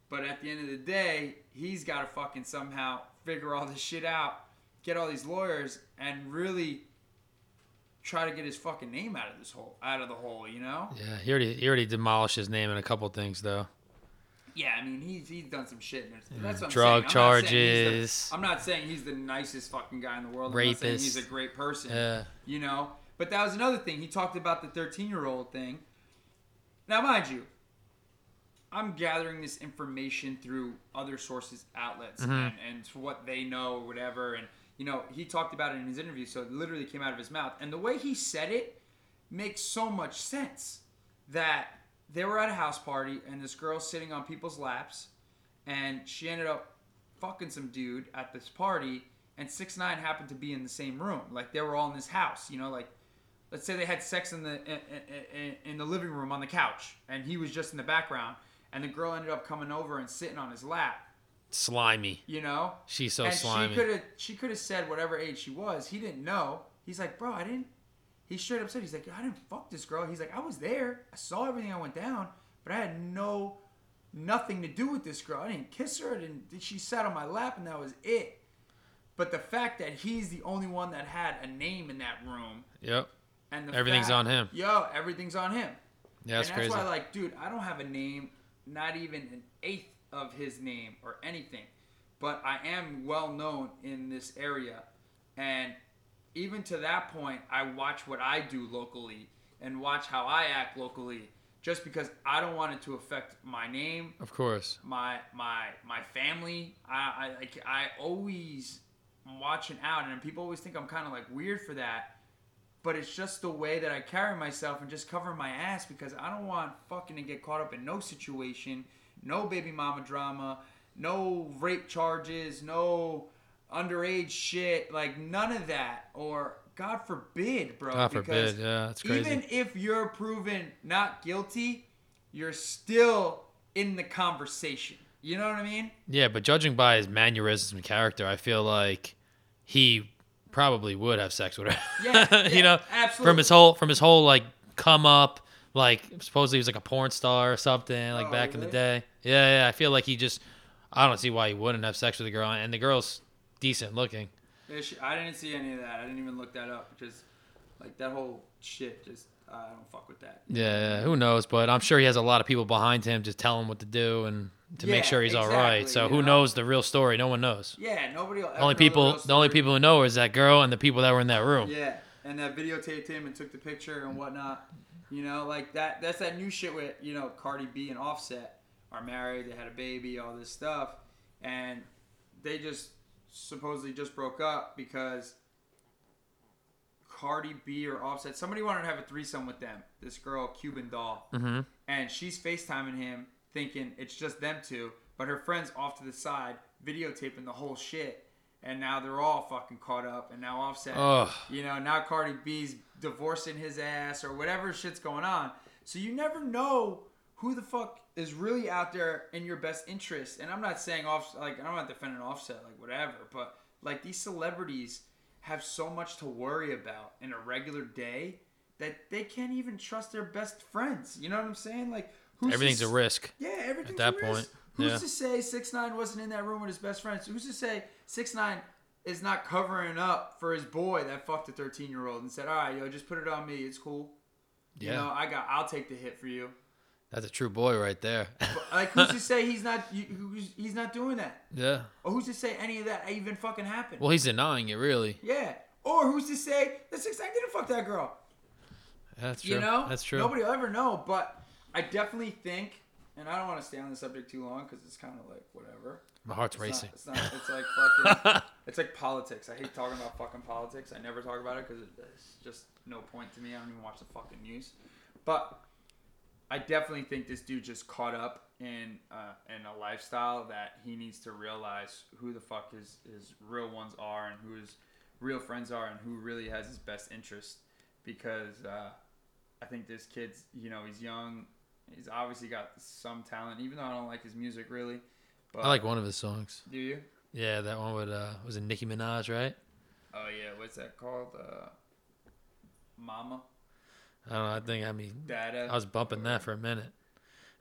But at the end of the day, he's got to fucking somehow figure all this shit out, get all these lawyers, and really try to get his fucking name out of this hole, out of the hole, you know? Yeah, he already he already demolished his name in a couple things, though. Yeah, I mean, he's he's done some shit. That's what Drug I'm saying. I'm charges. Not the, I'm not saying he's the nicest fucking guy in the world. I'm rapist. Not saying he's a great person, yeah. You know? But that was another thing. He talked about the thirteen-year-old thing. Now, mind you, I'm gathering this information through other sources, outlets, mm-hmm. and, and what they know or whatever. And, you know, he talked about it in his interview, so it literally came out of his mouth. And the way he said it makes so much sense that they were at a house party and this girl's sitting on people's laps and she ended up fucking some dude at this party and 6ix9ine happened to be in the same room. Like, they were all in this house, you know, like, let's say they had sex in the in, in, in the living room on the couch and he was just in the background. And the girl ended up coming over and sitting on his lap. Slimy. You know? She's so and slimy. She could have she could have said whatever age she was. He didn't know. He's like, bro, I didn't. He straight up said, he's like, I didn't fuck this girl. He's like, I was there. I saw everything that went down, but I had no, nothing to do with this girl. I didn't kiss her. I didn't, she sat on my lap and that was it. But the fact that he's the only one that had a name in that room. Yep. And the everything's fact, on him. Yo, everything's on him. Yeah, that's, and that's crazy. That's why, like, dude, I don't have a name. Not even an eighth of his name or anything. But I am well known in this area. And even to that point, I watch what I do locally and watch how I act locally, just because I don't want it to affect my name. Of course. My my my family. I I, I always am watching out, and people always think I'm kind of like weird for that. But it's just the way that I carry myself and just cover my ass, because I don't want fucking to get caught up in no situation, no baby mama drama, no rape charges, no underage shit, like none of that. Or God forbid, bro. God forbid, yeah, that's crazy. Even if you're proven not guilty, you're still in the conversation. You know what I mean? Yeah, but judging by his mannerisms and character, I feel like he probably would have sex with her. Yeah, yeah, you know, absolutely. From his whole, from his whole like come up, like supposedly he was like a porn star or something, like oh, back really? in the day. Yeah, yeah. I feel like he just, I don't see why he wouldn't have sex with the girl, and the girl's decent looking. I didn't see any of that. I didn't even look that up because, like, that whole shit just, uh, I don't fuck with that. Yeah, who knows? But I'm sure he has a lot of people behind him just telling him what to do and to yeah, make sure he's exactly, all right. So who know? knows the real story? No one knows. Yeah, nobody will ever only people, the, the only people who know is that girl and the people that were in that room. Yeah, and that videotaped him and took the picture and whatnot. You know, like, that. That's that new shit with, you know, Cardi B and Offset are married. They had a baby, all this stuff. And they just supposedly just broke up because Cardi B or Offset, somebody wanted to have a threesome with them, this girl Cuban Doll, mm-hmm. and she's FaceTiming him thinking it's just them two, but her friend's off to the side videotaping the whole shit, and now they're all fucking caught up, and now Offset, Ugh. you know, now Cardi B's divorcing his ass or whatever shit's going on. So you never know who the fuck is really out there in your best interest. And I'm not saying off, like, I'm not defending Offset, like, whatever, but like, these celebrities have so much to worry about in a regular day that they can't even trust their best friends. You know what I'm saying? Like, who's everything's to, a risk. Yeah, everything's at that a risk. point. Who's yeah. to say six nine wasn't in that room with his best friends? Who's to say six nine is not covering up for his boy that fucked a thirteen year old and said, all right, yo, just put it on me. It's cool. Yeah. You know, I got, I'll take the hit for you. That's a true boy right there. Like, who's to say he's not who's, he's not doing that? Yeah. Or who's to say any of that even fucking happened? Well, he's denying it, really. Yeah. Or who's to say that six nine didn't fuck that girl? That's true. You know? That's true. Nobody will ever know, but I definitely think, and I don't want to stay on the subject too long because it's kind of like whatever. My heart's it's racing. Not, it's, not, it's like fucking, it's like politics. I hate talking about fucking politics. I never talk about it because it's just no point to me. I don't even watch the fucking news. But I definitely think this dude just caught up in uh, in a lifestyle that he needs to realize who the fuck his, his real ones are and who his real friends are and who really has his best interest. Because uh, I think this kid's, you know, he's young. He's obviously got some talent, even though I don't like his music really. But I like one of his songs. Do you? Yeah, that one with, uh, was it Nicki Minaj, right? Oh, yeah. What's that called? Uh, Mama? I don't know, I think I mean Data. I was bumping that for a minute.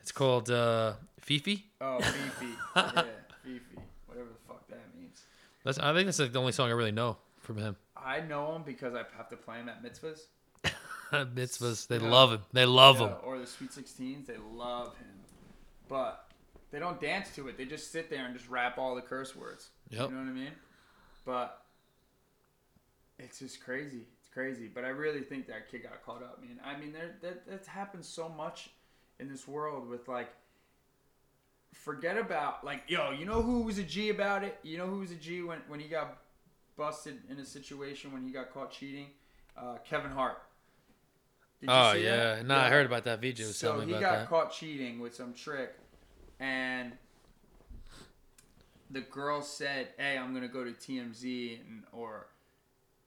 It's called uh, Fifi. Oh, Fifi. Yeah, Fifi. Whatever the fuck that means. That's, I think that's like the only song I really know from him. I know him because I have to play him at mitzvahs. Mitzvahs. They yeah. love him. They love yeah, him. Or the Sweet Sixteens. They love him. But they don't dance to it. They just sit there and just rap all the curse words. Yep. You know what I mean? But it's just crazy. Crazy, but I really think that kid got caught up, man. I mean, there that that's happened so much in this world with, like, forget about, like, yo, you know who was a G about it? You know who was a G when, when he got busted in a situation when he got caught cheating? Uh, Kevin Hart. Did you oh, see yeah. That? No, yeah. I heard about that. V J was so telling me about that. So he got caught cheating with some trick, and the girl said, hey, I'm going to go to T M Z and, or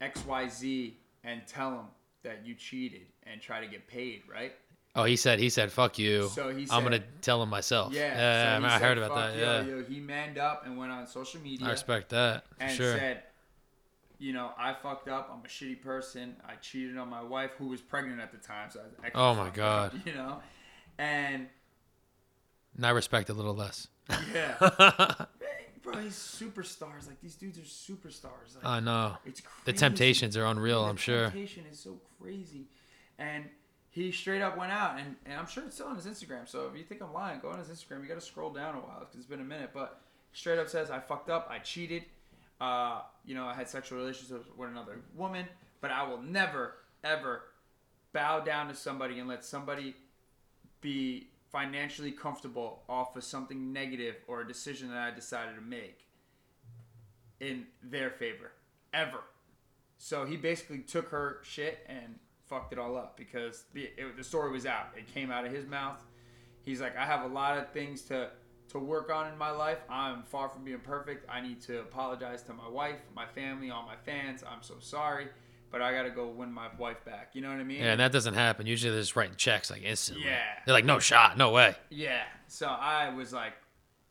X Y Z and tell him that you cheated and try to get paid, right? Oh, he said, he said, fuck you. So he said, I'm going to tell him myself. Yeah. yeah so he I said, heard about that. Yeah. Yo, yo. He manned up and went on social media. I respect that. And sure. said, you know, I fucked up. I'm a shitty person. I cheated on my wife who was pregnant at the time. So I was extra Oh my pregnant, God. You know? And. And I respect a little less. Yeah. Bro, these superstars, like, these dudes are superstars. Like, I know. It's crazy. The temptations are unreal, the I'm sure. The temptation is so crazy. And he straight up went out, and, and I'm sure it's still on his Instagram. So if you think I'm lying, go on his Instagram. You got to scroll down a while because it's been a minute. But straight up says, I fucked up. I cheated. uh, you know, I had sexual relationships with another woman, but I will never, ever bow down to somebody and let somebody be financially comfortable off of something negative or a decision that I decided to make in their favor, ever. So he basically took her shit and fucked it all up because the, it, the story was out. It came out of his mouth. He's like, I have a lot of things to, to work on in my life. I'm far from being perfect. I need to apologize to my wife, my family, all my fans. I'm so sorry, but I got to go win my wife back. You know what I mean? Yeah, and that doesn't happen. Usually they're just writing checks like instantly. Yeah. They're like, no shot, no way. Yeah. So I was like,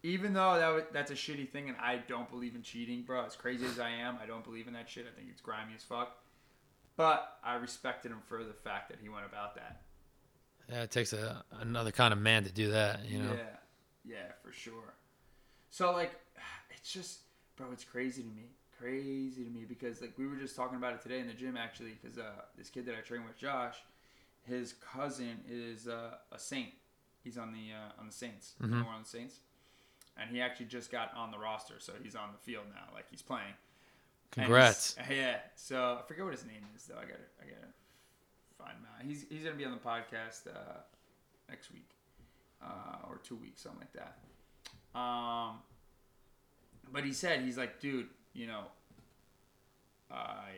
even though that was, that's a shitty thing and I don't believe in cheating, bro. As crazy as I am, I don't believe in that shit. I think it's grimy as fuck. But I respected him for the fact that he went about that. Yeah, it takes a, another kind of man to do that, you know? Yeah, yeah, for sure. So, like, it's just, bro, it's crazy to me. Crazy to me because, like, we were just talking about it today in the gym, actually, because uh, this kid that I train with, Josh, his cousin is uh, a Saint. He's on the uh, on the Saints. Mm-hmm. You know, we're on the Saints. And he actually just got on the roster, so he's on the field now. Like, he's playing. Congrats. Yeah. So, I forget what his name is, though. I got it. I got it. He's he's gonna be on the podcast uh, next week uh, or two weeks, something like that. Um, but he said he's like, dude, you know, I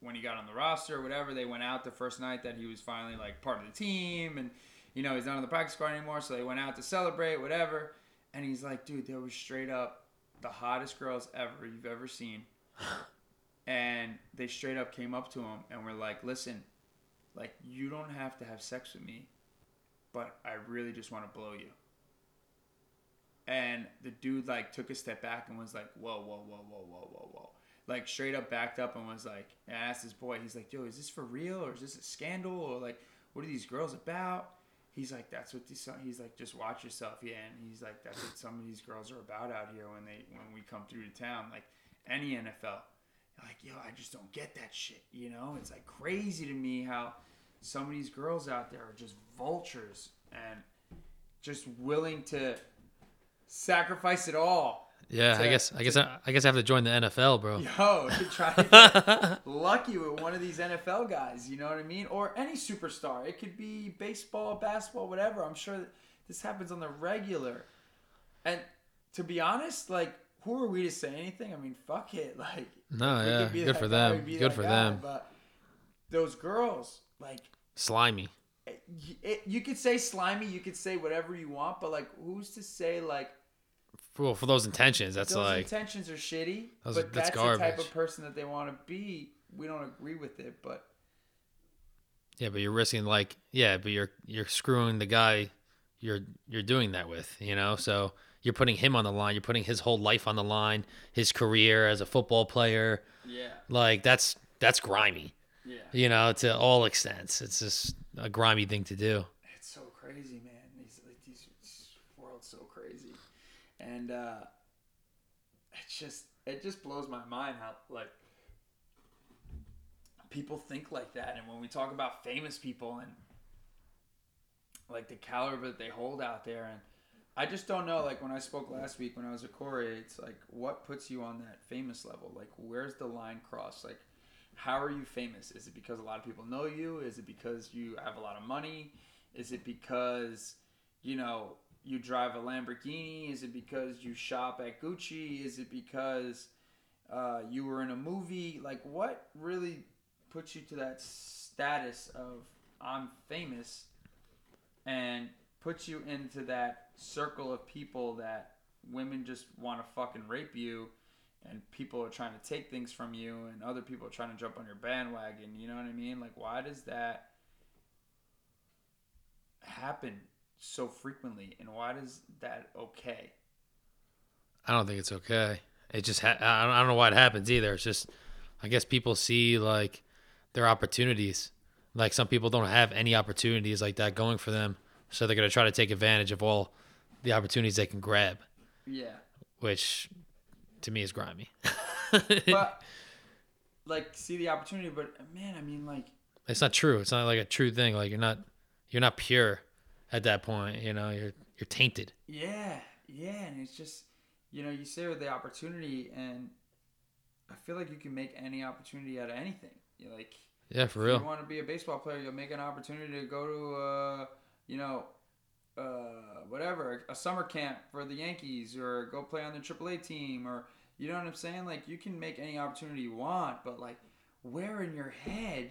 when he got on the roster, or whatever, they went out the first night that he was finally like part of the team, and you know he's not on the practice squad anymore, so they went out to celebrate, whatever. And he's like, dude, there was straight up the hottest girls ever you've ever seen, and they straight up came up to him and were like, listen. Like, you don't have to have sex with me, but I really just want to blow you. And the dude, like, took a step back and was like, whoa, whoa, whoa, whoa, whoa, whoa, whoa. Like, straight up backed up and was like, and I asked his boy, he's like, yo, is this for real? Or is this a scandal? Or, like, what are these girls about? He's like, that's what these, he's like, just watch yourself, yeah. And he's like, that's what some of these girls are about out here when they, when we come through to town. Like, any N F L. Like, yo, I just don't get that shit, you know? It's, like, crazy to me how some of these girls out there are just vultures and just willing to sacrifice it all. Yeah, to, I guess I guess to, I, I guess I have to join the N F L, bro. Yo, to try to get lucky with one of these N F L guys, you know what I mean? Or any superstar. It could be baseball, basketball, whatever. I'm sure that this happens on the regular. And to be honest, like, who are we to say anything? I mean, fuck it. Like, no, yeah, good for them. Good for them. But those girls, like, slimy. It, it, you could say slimy. You could say whatever you want. But like, who's to say like? Well, for those intentions, that's those like intentions are shitty. Those, but that's, that's garbage. The type of person that they want to be. We don't agree with it, but. Yeah, but you're risking like yeah, but you're you're screwing the guy you're you're doing that with, you know, so. You're putting him on the line. You're putting his whole life on the line, his career as a football player. Yeah. Like, that's that's grimy. Yeah. You know, to all extents. It's just a grimy thing to do. It's so crazy, man. These, like, these world's so crazy. And uh, it's just, it just blows my mind how, like, people think like that. And when we talk about famous people and, like, the caliber that they hold out there and, I just don't know, like, when I spoke last week when I was at Corey, it's like, what puts you on that famous level? Like, where's the line crossed? Like, how are you famous? Is it because a lot of people know you? Is it because you have a lot of money? Is it because, you know, you drive a Lamborghini? Is it because you shop at Gucci? Is it because uh, you were in a movie? Like, what really puts you to that status of I'm famous and puts you into that circle of people that women just want to fucking rape you and people are trying to take things from you and other people are trying to jump on your bandwagon, you know what I mean? Like, why does that happen so frequently and why does that okay? I don't think it's okay. It just ha- I don't know why it happens either. It's just, I guess people see like their opportunities. Like, some people don't have any opportunities like that going for them, so they're going to try to take advantage of all the opportunities they can grab. Yeah. Which, to me, is grimy. But, like, see the opportunity, but, man, I mean, like... It's not true. It's not, like, a true thing. Like, you're not you're not pure at that point, you know? You're you're tainted. Yeah, yeah, and it's just, you know, you say with the opportunity, and I feel like you can make any opportunity out of anything. You like, yeah, for if real. If you want to be a baseball player, you'll make an opportunity to go to, uh, you know, uh, whatever, a summer camp for the Yankees, or go play on the triple A team, or you know what I'm saying? Like, you can make any opportunity you want, but like, where in your head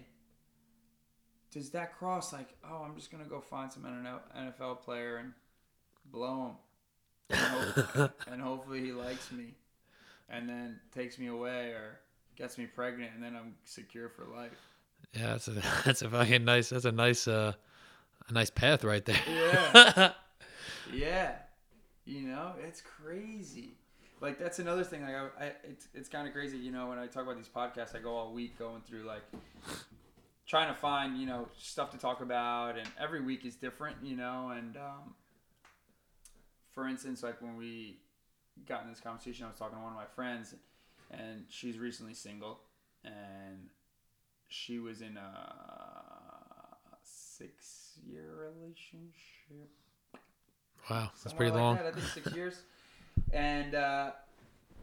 does that cross? Like, oh, I'm just gonna go find some N F L player and blow him, and, hope, and hopefully he likes me, and then takes me away or gets me pregnant, and then I'm secure for life. Yeah, that's a that's a fucking nice that's a nice uh a nice path right there. Yeah, yeah, you know, it's crazy. Like, that's another thing. Like, I, I it's it's kind of crazy. You know, when I talk about these podcasts, I go all week going through like trying to find, you know, stuff to talk about, and every week is different, you know. And um, for instance, like when we got in this conversation, I was talking to one of my friends, and she's recently single, and she was in a six-year relationship. Wow, that's pretty like long. That. I think six years. And, uh,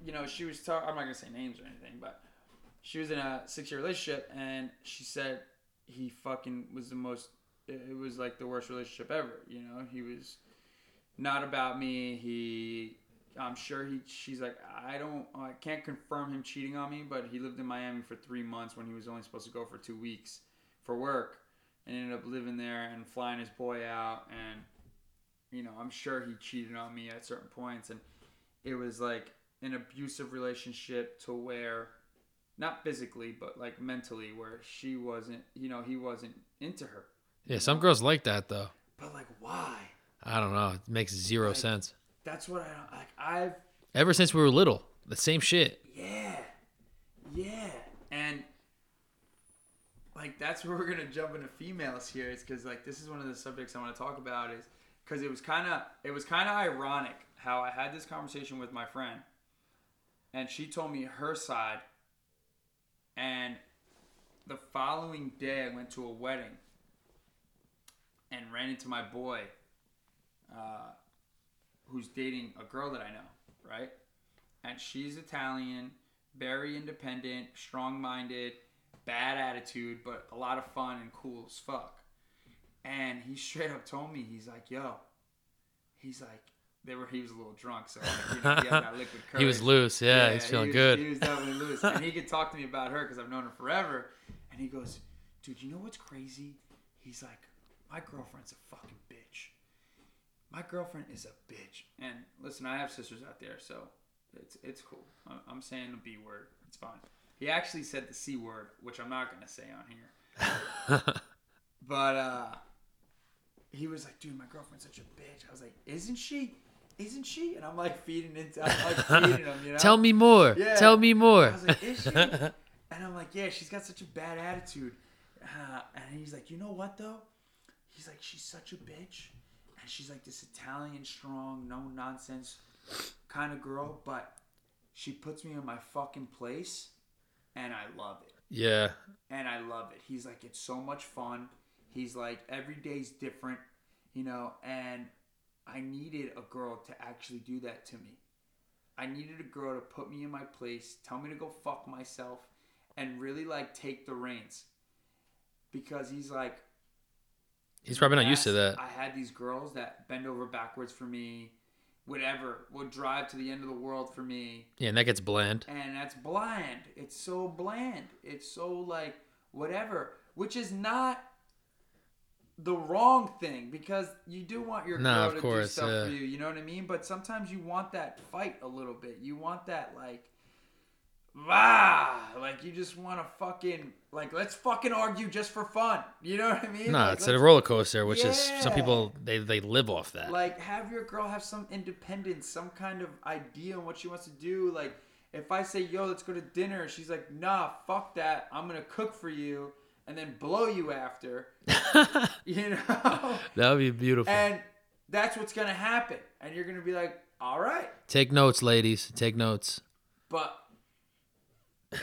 you know, she was talking, I'm not going to say names or anything, but she was in a six-year relationship, and she said he fucking was the most, it was like the worst relationship ever, you know? He was not about me. He, I'm sure he, she's like, I don't, I can't confirm him cheating on me, but he lived in Miami for three months when he was only supposed to go for two weeks for work, and ended up living there and flying his boy out, and, you know, I'm sure he cheated on me at certain points, and it was like an abusive relationship to where, not physically, but like mentally, where she wasn't, you know, he wasn't into her. Yeah, some know? girls like that though. But like, why? I don't know. It makes zero like, sense. That's what I don't, like, I've... Ever since we were little, the same shit. Yeah. Yeah. And like, that's where we're going to jump into females here. It's because like, this is one of the subjects I want to talk about is because it was kind of, it was kind of ironic how I had this conversation with my friend, and she told me her side, and the following day I went to a wedding and ran into my boy uh, who's dating a girl that I know, right? And she's Italian, very independent, strong-minded, bad attitude, but a lot of fun and cool as fuck. And he straight up told me, he's like, yo, he's like, They were, he was a little drunk, so like, you know, he had that liquid courage. He was loose, yeah, yeah he's feeling he was, good. He was definitely loose. And he could talk to me about her because I've known her forever. And he goes, dude, you know what's crazy? He's like, my girlfriend's a fucking bitch. My girlfriend is a bitch. And listen, I have sisters out there, so it's it's cool. I'm saying the B word. It's fine. He actually said the C word, which I'm not going to say on here. But uh, he was like, dude, my girlfriend's such a bitch. I was like, isn't she? Isn't she? And I'm like feeding into, I'm like feeding him, you know? Tell me more. Yeah. Tell me more. I was like, is she? And I'm like, yeah, she's got such a bad attitude. Uh, and he's like, you know what though? He's like, she's such a bitch. And she's like this Italian, strong, no nonsense kind of girl. But she puts me in my fucking place and I love it. Yeah. And I love it. He's like, it's so much fun. He's like, every day's different, you know, and I needed a girl to actually do that to me. I needed a girl to put me in my place, tell me to go fuck myself, and really, like, take the reins. Because he's like... He's probably not used to that. I had these girls that bend over backwards for me, whatever, would drive to the end of the world for me. Yeah, and that gets bland. And that's bland. It's so bland. It's so, like, whatever. Which is not... the wrong thing, because you do want your nah, girl to course, do stuff yeah. for you, you know what I mean? But sometimes you want that fight a little bit. You want that, like, ah, like you just want to fucking, like, let's fucking argue just for fun. You know what I mean? No, nah, like, it's a roller coaster, which yeah. is, some people, they, they live off that. Like, have your girl have some independence, some kind of idea on what she wants to do. Like, if I say, yo, let's go to dinner, she's like, nah, fuck that. I'm going to cook for you. And then blow you after, you know? That would be beautiful. And that's what's going to happen. And you're going to be like, all right. Take notes, ladies. Take notes. But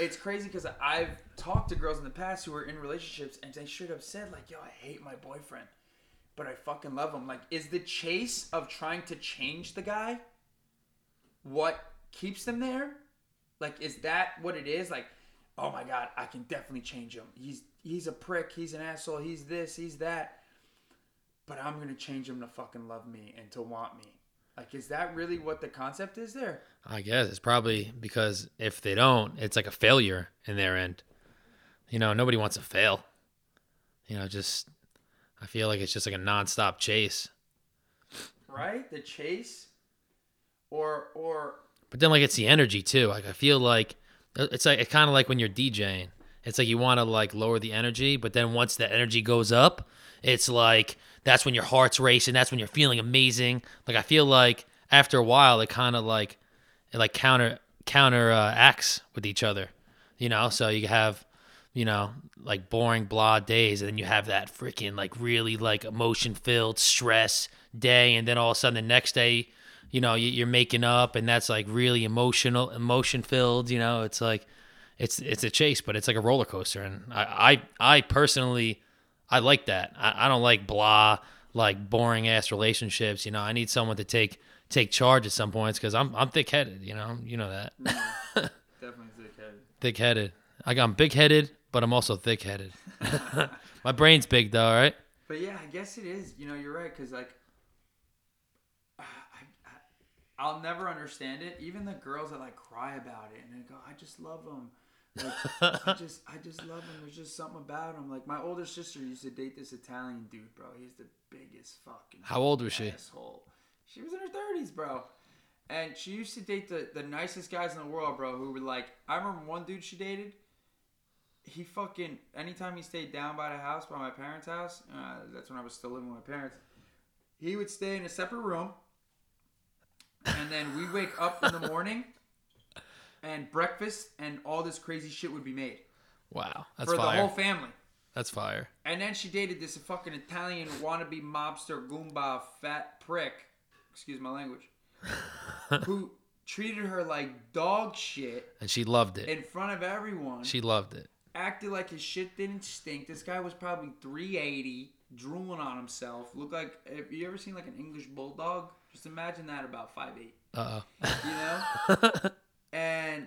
it's crazy because I've talked to girls in the past who were in relationships and they straight up said, like, yo, I hate my boyfriend, but I fucking love him. Like, is the chase of trying to change the guy what keeps them there? Like, is that what it is? Like, oh my God, I can definitely change him. He's he's a prick. He's an asshole. He's this. He's that. But I'm gonna change him to fucking love me and to want me. Like, is that really what the concept is there? I guess it's probably because if they don't, it's like a failure in their end. You know, nobody wants to fail. You know, just I feel like it's just like a nonstop chase. Right? The chase, or or. But then, like, it's the energy too. Like, I feel like it's like it's kind of like when you're DJing. It's like you want to like lower the energy, but then once the energy goes up, it's like that's when your heart's racing. That's when you're feeling amazing. Like, I feel like after a while, it kind of like it like counter counter uh, acts with each other. You know, so you have. You know, like boring blah days, and then you have that freaking like really like emotion filled stress day, and then all of a sudden the next day, you know, you're making up, and that's like really emotional, emotion filled. You know, it's like it's it's a chase, but it's like a roller coaster, and I I, I personally I like that. I, I don't like blah like boring ass relationships. You know, I need someone to take take charge at some points because I'm I'm thick headed. You know, you know that. Definitely thick headed. Thick headed. Like, I'm big headed. But I'm also thick-headed. My brain's big, though, right? But yeah, I guess it is. You know, you're right, because, like, I, I, I'll never understand it. Even the girls that, like, cry about it and they go, I just love them. Like, I just I just love them. There's just something about them. Like, my older sister used to date this Italian dude, bro. He's the biggest fucking How old was she? Asshole. She was in her thirties, bro. And she used to date the, the nicest guys in the world, bro, who were, like, I remember one dude she dated. He fucking, anytime he stayed down by the house, by my parents' house, uh, that's when I was still living with my parents, he would stay in a separate room, and then we'd wake up in the morning, and breakfast and all this crazy shit would be made. Wow, that's for fire. For the whole family. That's fire. And then she dated this fucking Italian wannabe mobster goomba fat prick, excuse my language, who treated her like dog shit. And she loved it. In front of everyone. She loved it. Acted like his shit didn't stink. This guy was probably three eighty, drooling on himself. Looked like, have you ever seen like an English bulldog? Just imagine that about five eight. Uh-oh. You know? And,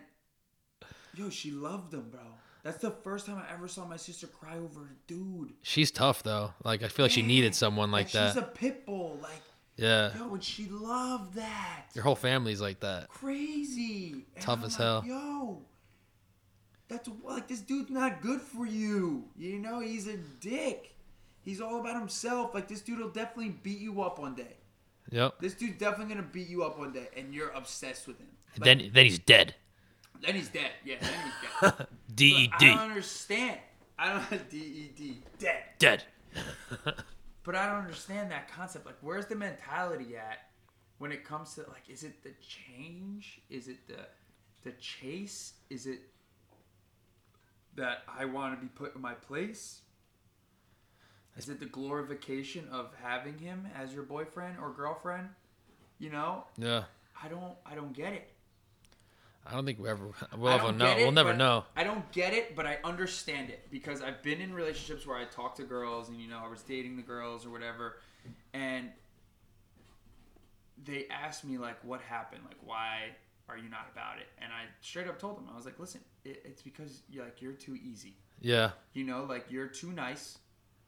yo, she loved him, bro. That's the first time I ever saw my sister cry over a dude. She's tough, though. Like, I feel like she needed someone like, like that. She's a pit bull. Like, yeah. Yo, and she loved that. Your whole family's like that. Crazy. Tough as hell. Like, yo. That's like, this dude's not good for you. You know, he's a dick. He's all about himself. Like, this dude will definitely beat you up one day. Yep. This dude's definitely going to beat you up one day, and you're obsessed with him. Like, then then he's dead. Then he's dead. Yeah, then he's dead. D E D. I don't understand. I don't D E D. Dead. Dead. But I don't understand that concept. Like, where's the mentality at when it comes to, like, is it the change? Is it the the chase? Is it that I want to be put in my place? Is it the glorification of having him as your boyfriend or girlfriend? You know? Yeah. I don't I don't get it. I don't think we ever we'll ever know. It, we'll never know. I don't get it, but I understand it because I've been in relationships where I talked to girls and, you know, I was dating the girls or whatever, and they asked me, like, what happened? Like, why are you not about it? And I straight up told them, I was like, listen, it, it's because you're like, you're too easy. Yeah. You know, like, you're too nice,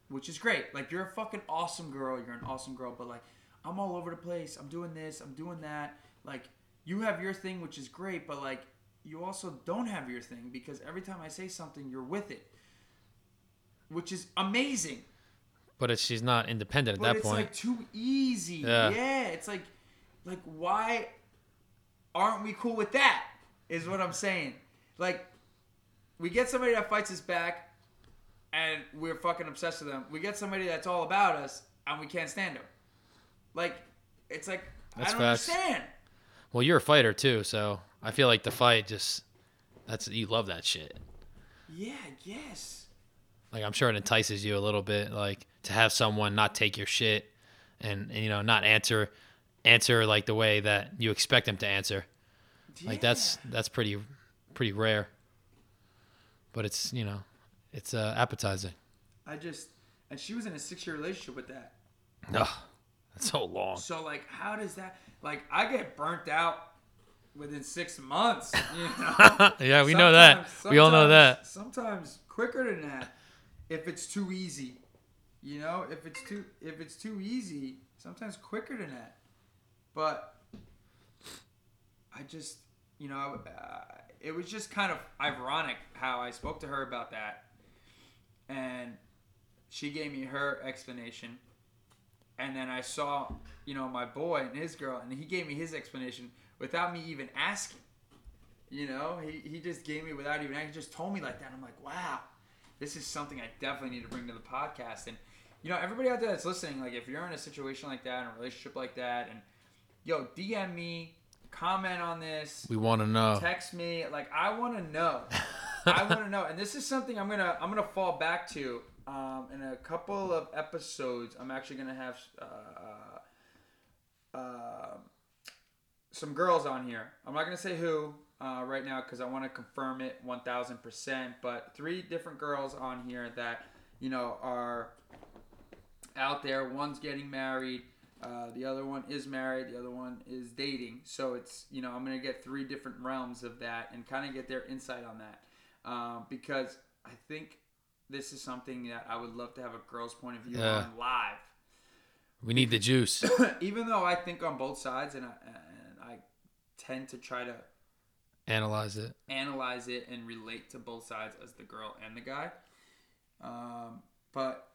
which is great. Like, you're a fucking awesome girl. You're an awesome girl. But, like, I'm all over the place. I'm doing this. I'm doing that. Like, you have your thing, which is great. But, like, you also don't have your thing because every time I say something, you're with it, which is amazing. But it's, she's not independent at that point. But it's, like, too easy. Yeah. yeah. It's, like, like, why... aren't we cool with that? Is what I'm saying. Like, we get somebody that fights us back, and we're fucking obsessed with them. We get somebody that's all about us, and we can't stand them. Like, it's like, that's I don't facts. Understand. Well, you're a fighter too, so I feel like the fight just that's you love that shit. Yeah, I guess. Like, I'm sure it entices you a little bit, like to have someone not take your shit, and, and you know, not answer. Answer like the way that you expect them to answer. Yeah. Like that's that's pretty pretty rare. But it's, you know, it's uh, appetizing. I just and she was in a six year relationship with that. Ugh, that's so long. So like how does that like I get burnt out within six months. You know? Yeah, we know that. We all know that. Sometimes quicker than that. If it's too easy, you know, if it's too if it's too easy, sometimes quicker than that. But I just, you know, uh, it was just kind of ironic how I spoke to her about that, and she gave me her explanation, and then I saw, you know, my boy and his girl, and he gave me his explanation without me even asking. You know, he he just gave me without even asking. He just told me like that. I'm like, wow. This is something I definitely need to bring to the podcast. And, you know, everybody out there that's listening, like, if you're in a situation like that, in a relationship like that, and, yo, D M me, comment on this. We want to know. Text me. Like, I want to know. I want to know. And this is something I'm going to I'm gonna fall back to. Um, in a couple of episodes, I'm actually going to have uh, uh, some girls on here. I'm not going to say who. Uh, right now, because I want to confirm it one thousand percent, but three different girls on here that, you know, are out there. One's getting married, uh, the other one is married, the other one is dating. So it's, you know, I'm going to get three different realms of that and kind of get their insight on that, um, because I think this is something that I would love to have a girl's point of view yeah. on live. We need the juice. Even though I think on both sides, and I, and I tend to try to Analyze it. Analyze it and relate to both sides as the girl and the guy. Um, but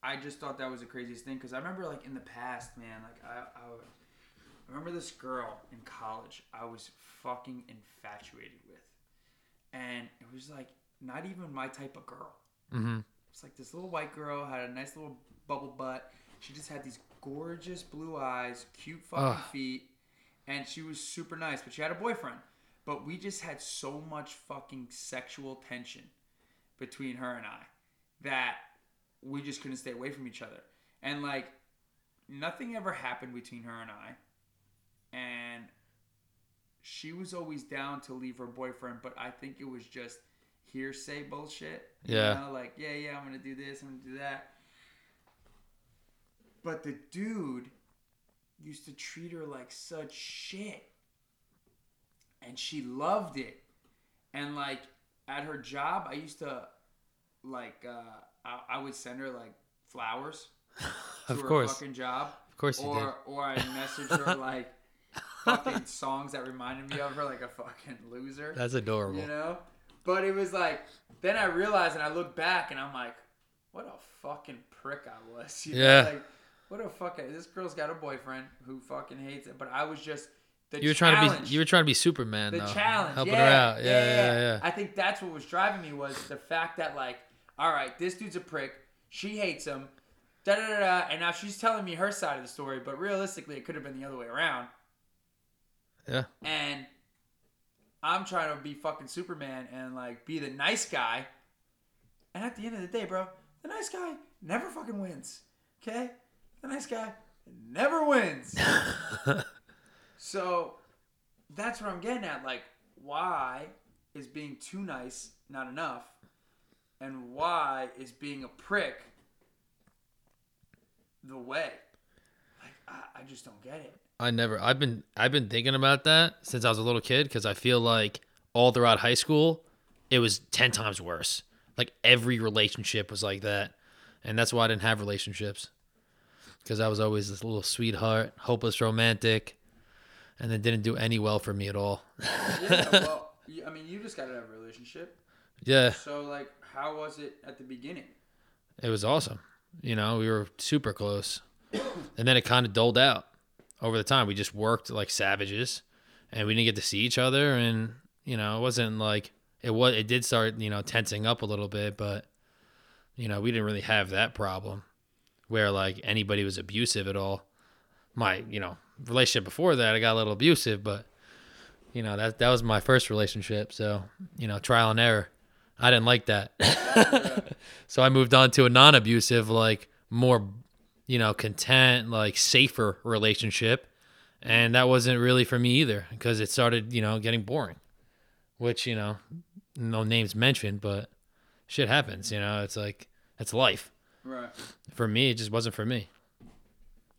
I just thought that was the craziest thing because I remember, like, in the past, man, like, I, I, would, I remember this girl in college I was fucking infatuated with. And it was, like, not even my type of girl. Mm-hmm. It's like this little white girl, had a nice little bubble butt. She just had these gorgeous blue eyes, cute fucking Ugh. feet, and she was super nice, but she had a boyfriend. But we just had so much fucking sexual tension between her and I that we just couldn't stay away from each other. And, like, nothing ever happened between her and I. And she was always down to leave her boyfriend, but I think it was just hearsay bullshit. Yeah. You know, like, yeah, yeah, I'm going to do this, I'm going to do that. But the dude used to treat her like such shit. And she loved it. And, like, at her job, I used to, like, uh, I, I would send her, like, flowers to of her course. fucking job. Of course you or, did. Or I'd message her, like, fucking songs that reminded me of her, like a fucking loser. That's adorable. You know? But it was, like, then I realized and I look back and I'm like, what a fucking prick I was. You yeah. know? Like, what a fucking, this girl's got a boyfriend who fucking hates it. But I was just... The you were challenge. trying to be, you were trying to be Superman. The though. challenge, helping yeah, her out, yeah yeah, yeah, yeah, yeah. I think that's what was driving me was the fact that, like, all right, this dude's a prick. She hates him. Da da da da. And now she's telling me her side of the story, but realistically, it could have been the other way around. Yeah. And I'm trying to be fucking Superman and, like, be the nice guy. And at the end of the day, bro, the nice guy never fucking wins. Okay, the nice guy never wins. So that's what I'm getting at. Like, why is being too nice not enough? And why is being a prick the way? Like, I, I just don't get it. I never, I've been, I've been thinking about that since I was a little kid. Cause I feel like all throughout high school, it was ten times worse. Like, every relationship was like that. And that's why I didn't have relationships. Cause I was always this little sweetheart, hopeless romantic. And it didn't do any well for me at all. Yeah, well, I mean, you just got to have a relationship. Yeah. So, like, how was it at the beginning? It was awesome. You know, we were super close. And then it kind of doled out over the time. We just worked like savages. And we didn't get to see each other. And, you know, it wasn't like... It was. It did start, you know, tensing up a little bit. But, you know, we didn't really have that problem where, like, anybody was abusive at all. My, you know... relationship before that, I got a little abusive, but, you know, that that was my first relationship. So, you know, trial and error. I didn't like that. Yeah. So I moved on to a non-abusive, like, more, you know, content, like, safer relationship. And that wasn't really for me either because it started, you know, getting boring, which, you know, no names mentioned, but shit happens, you know, it's like, it's life. Right. For me, it just wasn't for me.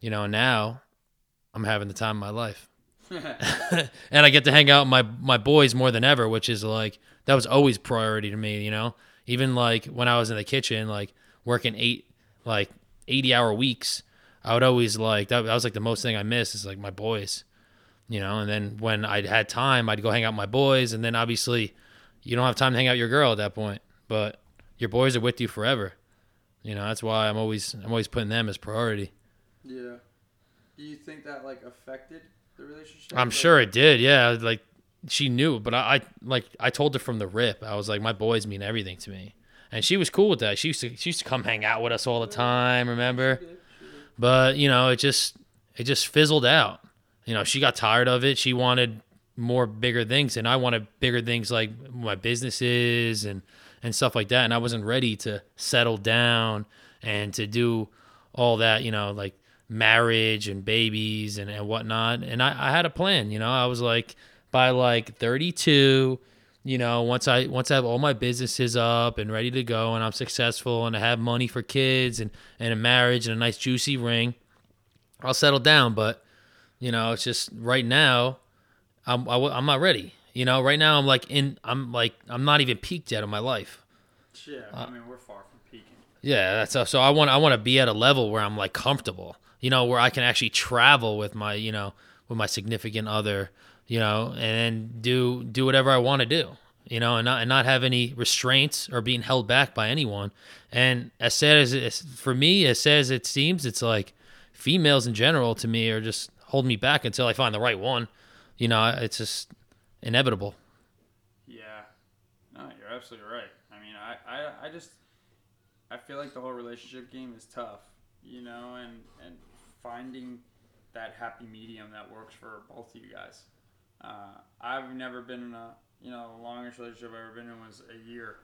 You know, now... I'm having the time of my life. And I get to hang out with my, my boys more than ever, which is like, that was always priority to me, you know? Even like when I was in the kitchen, like working eight, like eighty hour weeks, I would always like, that, that was like the most thing I missed is like my boys, you know? And then when I had time, I'd go hang out with my boys. And then obviously you don't have time to hang out with your girl at that point, but your boys are with you forever. You know, that's why I'm always, I'm always putting them as priority. Yeah. Do you think that like affected the relationship? I'm sure it did. Yeah. Like she knew, but I, I like, I told her from the rip, I was like, my boys mean everything to me. And she was cool with that. She used to, she used to come hang out with us all the time. Remember? She did, she did. But you know, it just, it just fizzled out. You know, she got tired of it. She wanted more bigger things and I wanted bigger things like my businesses and, and stuff like that. And I wasn't ready to settle down and to do all that, you know, like marriage and babies and, and whatnot. And I, I had a plan, you know, I was like, by like thirty-two, you know, once I, once I have all my businesses up and ready to go and I'm successful and I have money for kids and, and a marriage and a nice juicy ring, I'll settle down. But, you know, it's just right now I'm, I, I'm not ready. You know, right now I'm like in, I'm like, I'm not even peaked yet in my life. Yeah, I mean, we're far from peaking. Yeah, that's uh, so I want, I want to be at a level where I'm like comfortable, you know, where I can actually travel with my, you know, with my significant other, you know, and do, do whatever I want to do, you know, and not, and not have any restraints or being held back by anyone. And as sad as it is, for me, as sad as it seems, it's like females in general to me are just holding me back until I find the right one. You know, it's just inevitable. Yeah. No, you're absolutely right. I mean, I, I, I just, I feel like the whole relationship game is tough, you know, and, and finding that happy medium that works for both of you guys. Uh, I've never been in a, you know, the longest relationship I've ever been in was a year,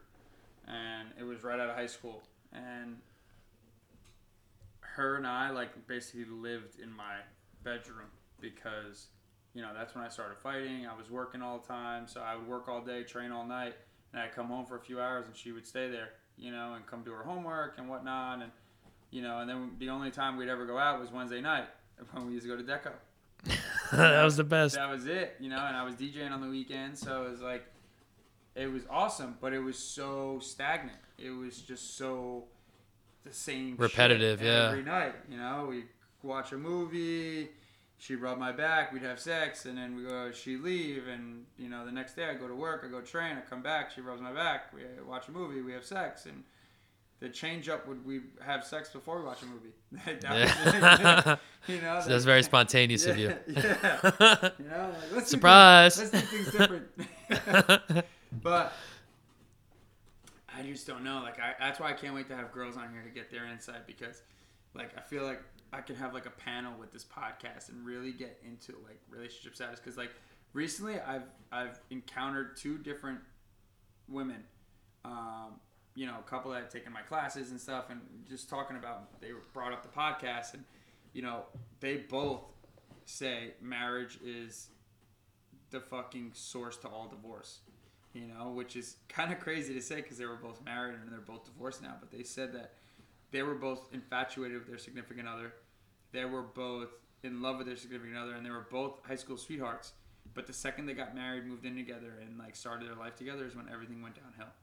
and it was right out of high school. And her and I, like, basically lived in my bedroom because, you know, that's when I started fighting. I was working all the time, so I would work all day, train all night, and I'd come home for a few hours, and she would stay there, you know, and come do her homework and whatnot, and, you know, and then the only time we'd ever go out was Wednesday night when we used to go to Deco. That was the best. That was it, you know, and I was DJing on the weekend, so it was like, it was awesome, but it was so stagnant. It was just so the same repetitive, shit every yeah. night, you know, we'd watch a movie. She'd rub my back, we'd have sex, and then we go. She'd leave, and you know, the next day I go to work, I go train, I come back, she rubs my back, we watch a movie, we have sex, and the change up would we have sex before we watch a movie? that yeah. You know, so that's very spontaneous yeah, of you. Yeah, you know, like, let's surprise. Do things, let's do things different. But I just don't know. Like I, that's why I can't wait to have girls on here to get their insight because, like, I feel like I can have like a panel with this podcast and really get into like relationship status. Cause like recently I've, I've encountered two different women, um, you know, a couple that had taken my classes and stuff and just talking about, they brought up the podcast and, you know, they both say marriage is the fucking source to all divorce, you know, which is kind of crazy to say cause they were both married and they're both divorced now, but they said that they were both infatuated with their significant other. They were both in love with their significant other, and they were both high school sweethearts. But the second they got married, moved in together, and like started their life together is when everything went downhill.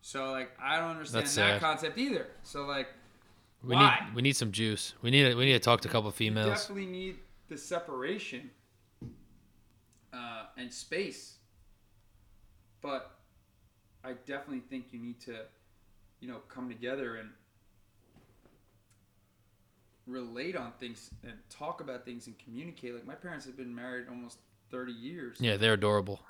So like I don't understand That's that sad. concept either. So like, we why? need we need some juice. We need we need to talk to a couple of females. We definitely need the separation uh, and space. But I definitely think you need to, you know, come together and relate on things and talk about things and communicate. Like my parents have been married almost thirty years. Yeah, they're adorable.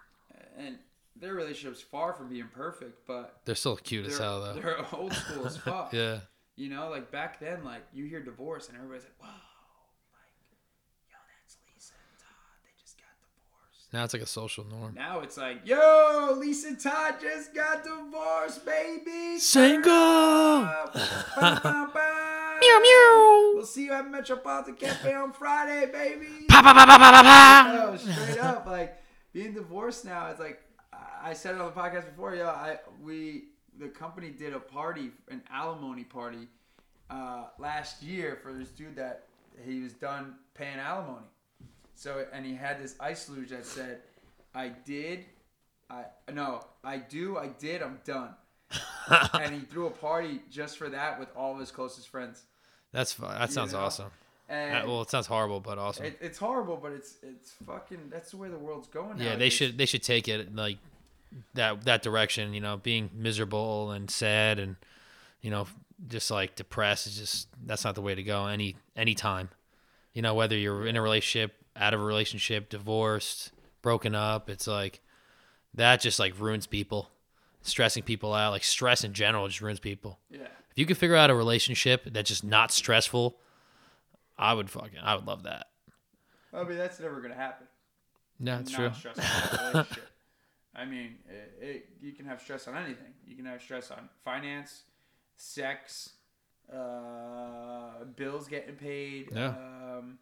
And their relationship's far from being perfect, but they're still cute they're, as hell though. They're old school as fuck. Yeah. You know, like back then, like you hear divorce and everybody's like, "Whoa!" Like, yo, that's Lisa and Todd. They just got divorced. Now it's like a social norm. Now it's like, yo, Lisa and Todd just got divorced, baby. Single. Meow, meow. We'll see you at Metropolitan Cafe on Friday, baby. Pa, pa, pa, pa, pa, pa. No, straight up, like being divorced now. It's like I said it on the podcast before, yo. I we the company did a party, an alimony party, uh, last year for this dude that he was done paying alimony, So, and he had this ice luge that said, I did, I, no, I do, I did, I'm done. And he threw a party just for that with all of his closest friends. That's fun. That sounds you know? awesome. And that, well, it sounds horrible, but awesome. It, it's horrible, but it's it's fucking. That's the way the world's going. Yeah, nowadays. they should they should take it like that that direction. You know, being miserable and sad and you know just like depressed is just that's not the way to go. Any any time, you know, whether you're in a relationship, out of a relationship, divorced, broken up, it's like that just like ruins people. Stressing people out, like stress in general, just ruins people. Yeah. If you could figure out a relationship that's just not stressful, I would fucking, I would love that. I mean, that's never gonna happen. No, it's true. I mean, it, it, you can have stress on anything. You can have stress on finance, sex, uh, bills getting paid. Yeah. Um,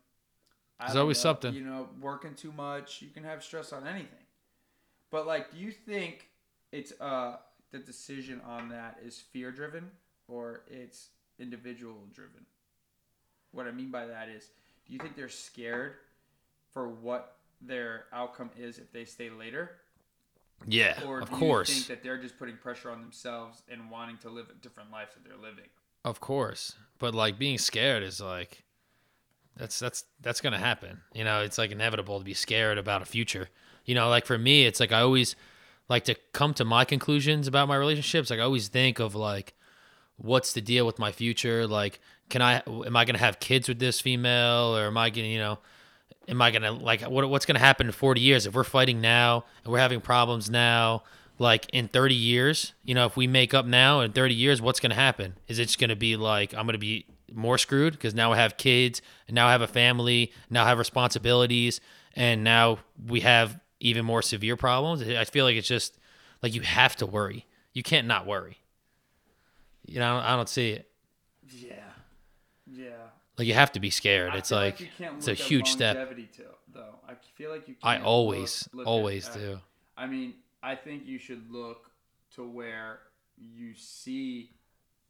There's always know, something. You know, working too much. You can have stress on anything. But like, do you think? It's uh the decision on that is fear driven or it's individual driven. What I mean by that is, do you think they're scared for what their outcome is if they stay later? Yeah, of course. Or do you think that they're just putting pressure on themselves and wanting to live a different life that they're living? Of course, but like being scared is like that's that's that's gonna happen. You know, it's like inevitable to be scared about a future. You know, like for me, it's like I always. Like to come to my conclusions about my relationships, like I always think of like, what's the deal with my future? Like, can I, am I going to have kids with this female or am I going to, you know, am I going to like, what what's going to happen in forty years if we're fighting now and we're having problems now, like in thirty years, you know, if we make up now in thirty years, what's going to happen? Is it just going to be like, I'm going to be more screwed because now I have kids and now I have a family, now I have responsibilities and now we have even more severe problems. I feel like it's just like you have to worry. You can't not worry. You know, I don't, I don't see it. Yeah, yeah. Like you have to be scared. I it's like, like it's a huge step. Too, though. I feel like you. Can't I always, look, look always at, do. I mean, I think you should look to where you see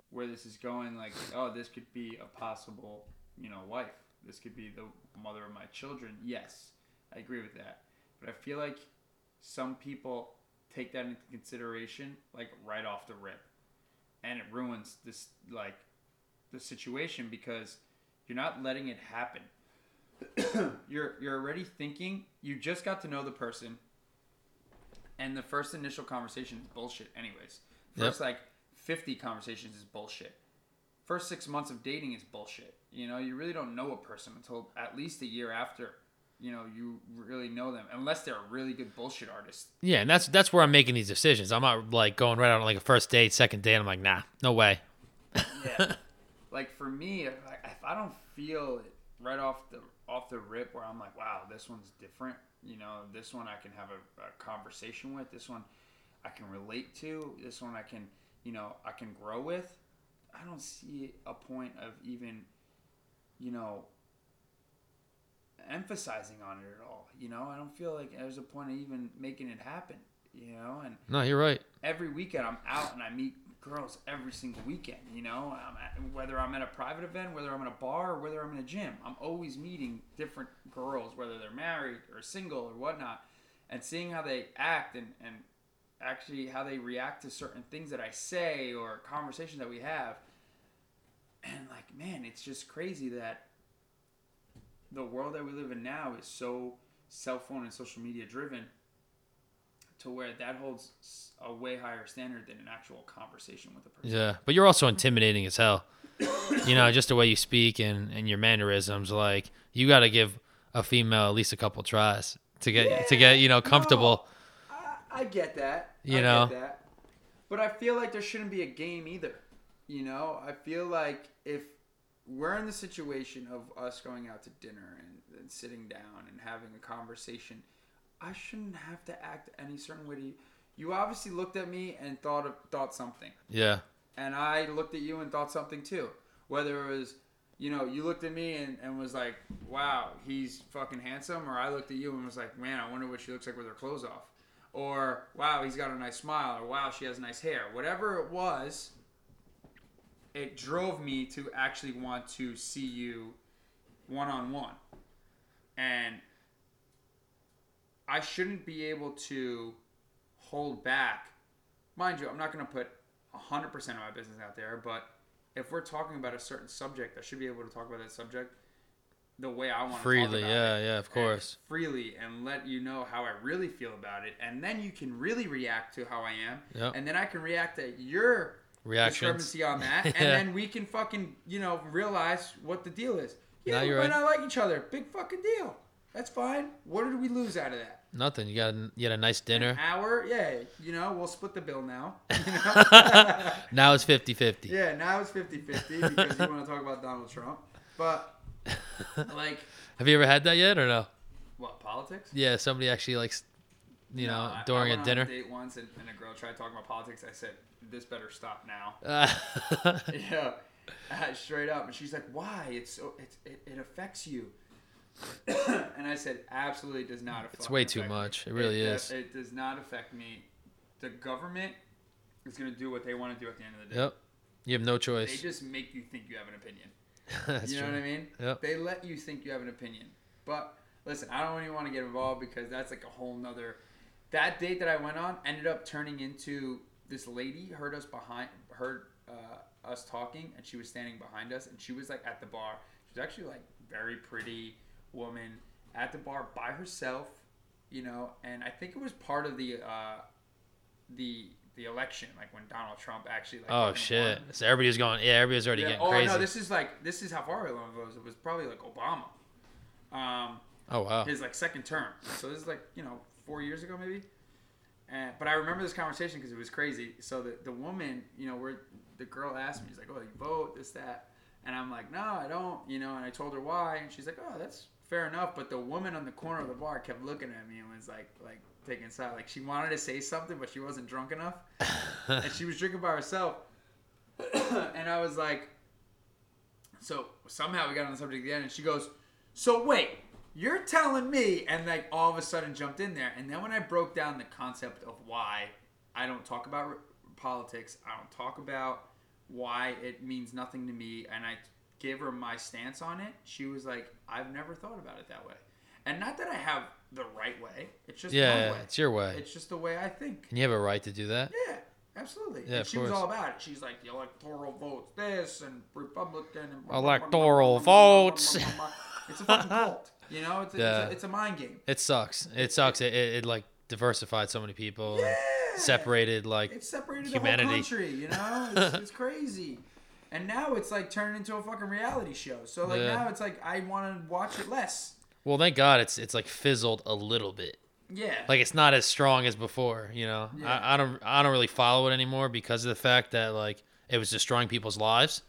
where this is going. Like, oh, this could be a possible, you know, wife. This could be the mother of my children. Yes, I agree with that. But I feel like some people take that into consideration, like right off the rip, and it ruins this, like, the situation because you're not letting it happen. you're you're already thinking you just got to know the person, and the first initial conversation is bullshit, anyways. First yep. like fifty conversations is bullshit. First six months of dating is bullshit. You know, you really don't know a person until at least a year after. You know, you really know them unless they're a really good bullshit artist. Yeah, and that's that's where I'm making these decisions. I'm not like going right out on like a first date, second date. I'm like, nah, no way. Yeah, like for me, if I, if I don't feel it right off the off the rip, where I'm like, wow, this one's different. You know, this one I can have a, a conversation with. This one I can relate to. This one I can, you know, I can grow with. I don't see a point of even, you know. Emphasizing on it at all, you know. I don't feel like there's a point of even making it happen, you know. And no, you're right. Every weekend I'm out and I meet girls every single weekend, you know. I'm at, whether I'm at a private event, whether I'm in a bar, or whether I'm in a gym, I'm always meeting different girls, whether they're married or single or whatnot, and seeing how they act and and actually how they react to certain things that I say or conversations that we have. And like, man, it's just crazy that. The world that we live in now is so cell phone and social media driven to where that holds a way higher standard than an actual conversation with a person. Yeah, but you're also intimidating as hell. You know, just the way you speak and, and your mannerisms. Like, you got to give a female at least a couple tries to get, yeah, to get you know, comfortable. No, I, I get that. You I know? Get that. But I feel like there shouldn't be a game either. You know, I feel like if... We're in the situation of us going out to dinner and, and sitting down and having a conversation. I shouldn't have to act any certain way to you. You obviously looked at me and thought of, thought something. Yeah. And I looked at you and thought something too. Whether it was, you know, you looked at me and, and was like, wow, he's fucking handsome. Or I looked at you and was like, man, I wonder what she looks like with her clothes off. Or, wow, he's got a nice smile. Or, wow, she has nice hair. Whatever it was... It drove me to actually want to see you one-on-one. And I shouldn't be able to hold back. Mind you, I'm not going to put one hundred percent of my business out there, but if we're talking about a certain subject, I should be able to talk about that subject the way I want to talk about it. Freely, yeah, yeah, of course. Freely, and let you know how I really feel about it. And then you can really react to how I am. Yep. And then I can react at your discrepancy on that. yeah. And then we can fucking, you know, realize what the deal is. Yeah, now we might right. not like each other. Big fucking deal. That's fine. What did we lose out of that? Nothing. You got a, you had a nice dinner. An hour? Yeah. You know, we'll split the bill now. You know? Now it's fifty-fifty. Yeah, now it's fifty-fifty because you want to talk about Donald Trump. But, like... Have you ever had that yet or no? What, politics? Yeah, somebody actually, like, you no, know, I, during I a dinner. I went on a date once and, and a girl tried talking about politics. I said, this better stop now. Uh, yeah. Uh, straight up. And she's like, why? It's so, it's, it, it affects you. And I said, absolutely does not affect me. It's way too much. Me. It really it, is. It, it does not affect me. The government is going to do what they want to do at the end of the day. Yep. You have no choice. They just make you think you have an opinion. That's you know true. What I mean? Yep. They let you think you have an opinion. But listen, I don't even want to get involved because that's like a whole nother. That date that I went on ended up turning into this lady heard us behind, heard uh, us talking, and she was standing behind us, and she was like at the bar. She was actually like very pretty woman at the bar by herself, you know, and I think it was part of the uh the the election, like when Donald Trump actually like oh shit won. So everybody's going yeah everybody's already yeah. getting oh, crazy oh no this is like this is how far along it was it was probably like Obama um oh wow his like second term, so this is like, you know, four years ago maybe. And but I remember this conversation because it was crazy. So the, the woman, you know, where the girl asked me, she's like, oh, you vote this that, and I'm like, no, I don't, you know, and I told her why, and she's like, oh, that's fair enough. But the woman on the corner of the bar kept looking at me and was like, like taking side. Like she wanted to say something, but she wasn't drunk enough, and she was drinking by herself. And I was like, so somehow we got on the subject again, and she goes, so wait, you're telling me? And like all of a sudden jumped in there. And then when I broke down the concept of why I don't talk about re- politics, I don't talk about why it means nothing to me, and I gave her my stance on it, she was like, I've never thought about it that way. And not that I have the right way. It's just yeah, my way. It's your way. It's just the way I think. And you have a right to do that? Yeah, absolutely. Yeah, and she course. was all about it. She's like, the electoral votes, this, and Republican. And electoral votes. It's a fucking cult. You know, it's a, yeah. it's, a, it's a mind game. It sucks. It sucks. It, it, it like diversified so many people. Yeah. And separated like it separated humanity. The whole country, you know? It's, it's crazy. And now it's like turned into a fucking reality show. So like yeah. now it's like I want to watch it less. Well, thank God it's it's like fizzled a little bit. Yeah. Like it's not as strong as before, you know. Yeah. I, I don't I don't really follow it anymore because of the fact that like it was destroying people's lives,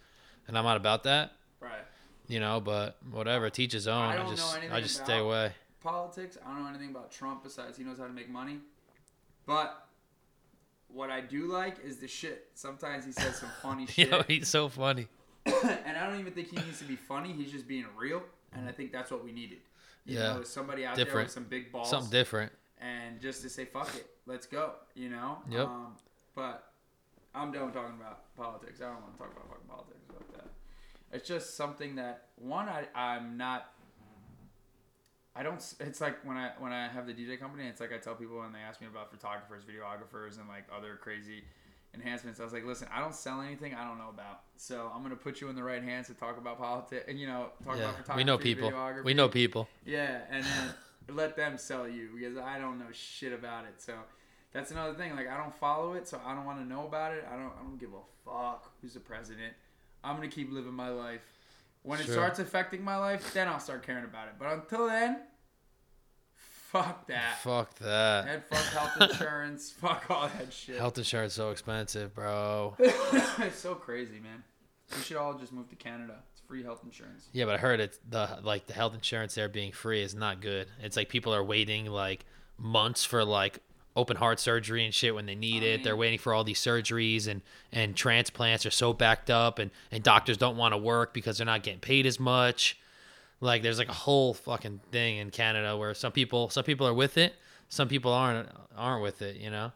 and I'm not about that. Right. You know, but whatever, teach his own. I don't I just know anything I just about stay away. Politics. I don't know anything about Trump besides he knows how to make money. But what I do like is the shit. Sometimes he says some funny shit. Yo, he's so funny. And I don't even think he needs to be funny. He's just being real. And I think that's what we needed. You yeah. know, somebody out different. There with some big balls. Something different. And just to say, fuck it. Let's go. You know? Yep. Um, but I'm done talking about politics. I don't want to talk about fucking politics like that. It's just something that, one, I, I'm not... I don't, it's like when I, when I have the D J company, it's like I tell people when they ask me about photographers, videographers, and like other crazy enhancements, I was like, listen, I don't sell anything I don't know about. So I'm going to put you in the right hands to talk about politics and, you know, talk yeah, about photography, we know people. Videography. We know people. Yeah. And then let them sell you because I don't know shit about it. So that's another thing. Like I don't follow it. So I don't want to know about it. I don't, I don't give a fuck who's the president. I'm going to keep living my life. When it sure. starts affecting my life, then I'll start caring about it. But until then, fuck that. Fuck that. And fuck health insurance. Fuck all that shit. Health insurance is so expensive, bro. It's so crazy, man. We should all just move to Canada. It's free health insurance. Yeah, but I heard it's the like the health insurance there being free is not good. It's like people are waiting like months for like open heart surgery and shit when they need I mean, it. They're waiting for all these surgeries and, and transplants are so backed up and, and doctors don't want to work because they're not getting paid as much. Like there's like a whole fucking thing in Canada where some people, some people are with it. Some people aren't, aren't with it, you know?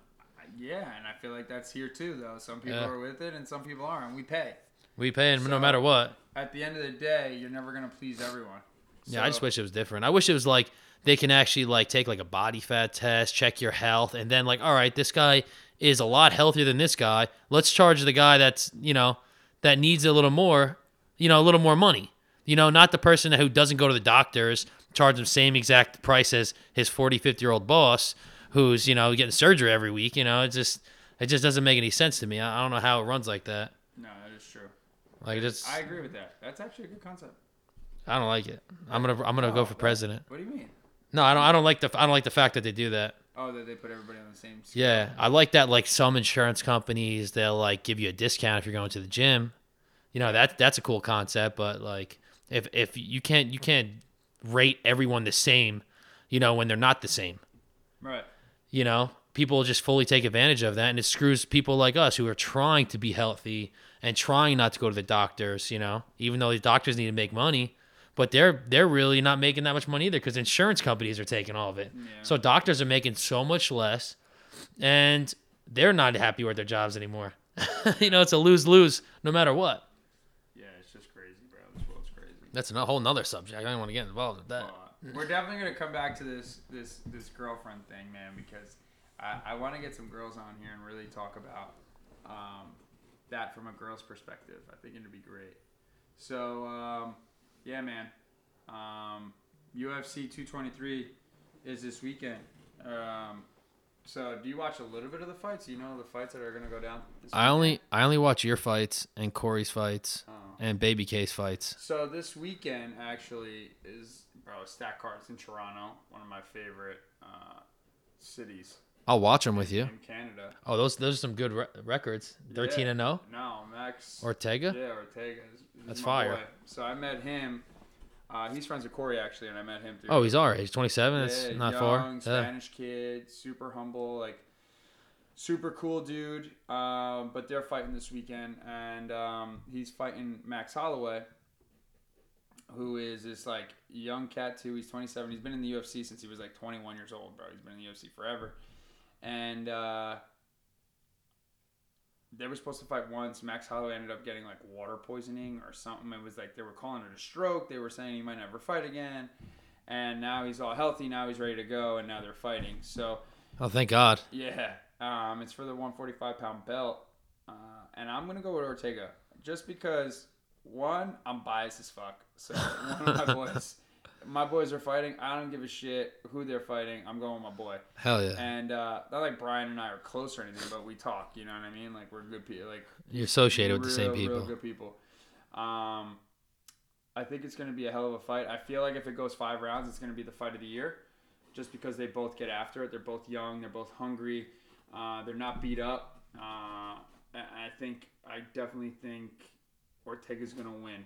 Yeah. And I feel like that's here too, though. Some people yeah. are with it and some people aren't. We pay. We pay and so, no matter what. At the end of the day, you're never going to please everyone. So, yeah. I just wish it was different. I wish it was like, they can actually like take like a body fat test, check your health, and then like, all right, this guy is a lot healthier than this guy. Let's charge the guy that's, you know, that needs a little more, you know, a little more money. You know, not the person who doesn't go to the doctors, charge them same exact price as his forty, fifty-year-old boss who's, you know, getting surgery every week. You know, it just it just doesn't make any sense to me. I, I don't know how it runs like that. No, that is true. Like just, I agree with that. That's actually a good concept. I don't like it. I'm gonna I'm gonna oh, go for president. What do you mean? No, I don't. I don't like the I don't like the fact that they do that. Oh, that they put everybody on the same scale. Yeah, I like that. Like some insurance companies, they'll like give you a discount if you're going to the gym. You know, that that's a cool concept. But like, if if you can't you can't rate everyone the same, you know, when they're not the same. Right. You know, people just fully take advantage of that, and it screws people like us who are trying to be healthy and trying not to go to the doctors. You know, even though the doctors need to make money. But they're they're really not making that much money either because insurance companies are taking all of it. Yeah. So doctors are making so much less, and they're not happy with their jobs anymore. You know, it's a lose-lose no matter what. Yeah, it's just crazy, bro. This world's crazy. That's a whole nother subject. I don't even want to get involved with that. Uh, we're definitely going to come back to this this this girlfriend thing, man, because I, I want to get some girls on here and really talk about um, that from a girl's perspective. I think it would be great. So... Um, Yeah, man. Um, U F C two twenty-three is this weekend. Um, so, do you watch a little bit of the fights? You know the fights that are gonna go down. This I weekend? only I only watch your fights and Corey's fights oh. and Baby K's fights. So this weekend actually is bro stack cards in Toronto, one of my favorite uh, cities. I'll watch them with you. In Canada. Oh, those those are some good re- records. Thirteen yeah. and zero. No, Max Ortega. Yeah, Ortega. This, this That's fire. Boy. So I met him. Uh, he's friends with Corey actually, and I met him through. Oh, he's our age, twenty seven. That's yeah, not young, far. Young Spanish yeah. kid, super humble, like super cool dude. Um, but they're fighting this weekend, and um, he's fighting Max Holloway, who is this like young cat too. He's twenty seven. He's been in the U F C since he was like twenty one years old, bro. He's been in the U F C forever. And uh, they were supposed to fight once. Max Holloway ended up getting like water poisoning or something. It was like they were calling it a stroke. They were saying he might never fight again. And now he's all healthy. Now he's ready to go. And now they're fighting. So, oh, thank God. Yeah. Um, it's for the one forty-five pound belt. Uh, and I'm going to go with Ortega just because, one, I'm biased as fuck. So, one of my boys. My boys are fighting. I don't give a shit who they're fighting. I'm going with my boy. Hell yeah. And uh, not like Brian and I are close or anything, but we talk. You know what I mean? Like we're good people. Like you're associated real, with the same people. Real good people. Um, I think it's going to be a hell of a fight. I feel like if it goes five rounds, it's going to be the fight of the year, just because they both get after it. They're both young. They're both hungry. Uh, they're not beat up. Uh, I think. I definitely think Ortega's going to win.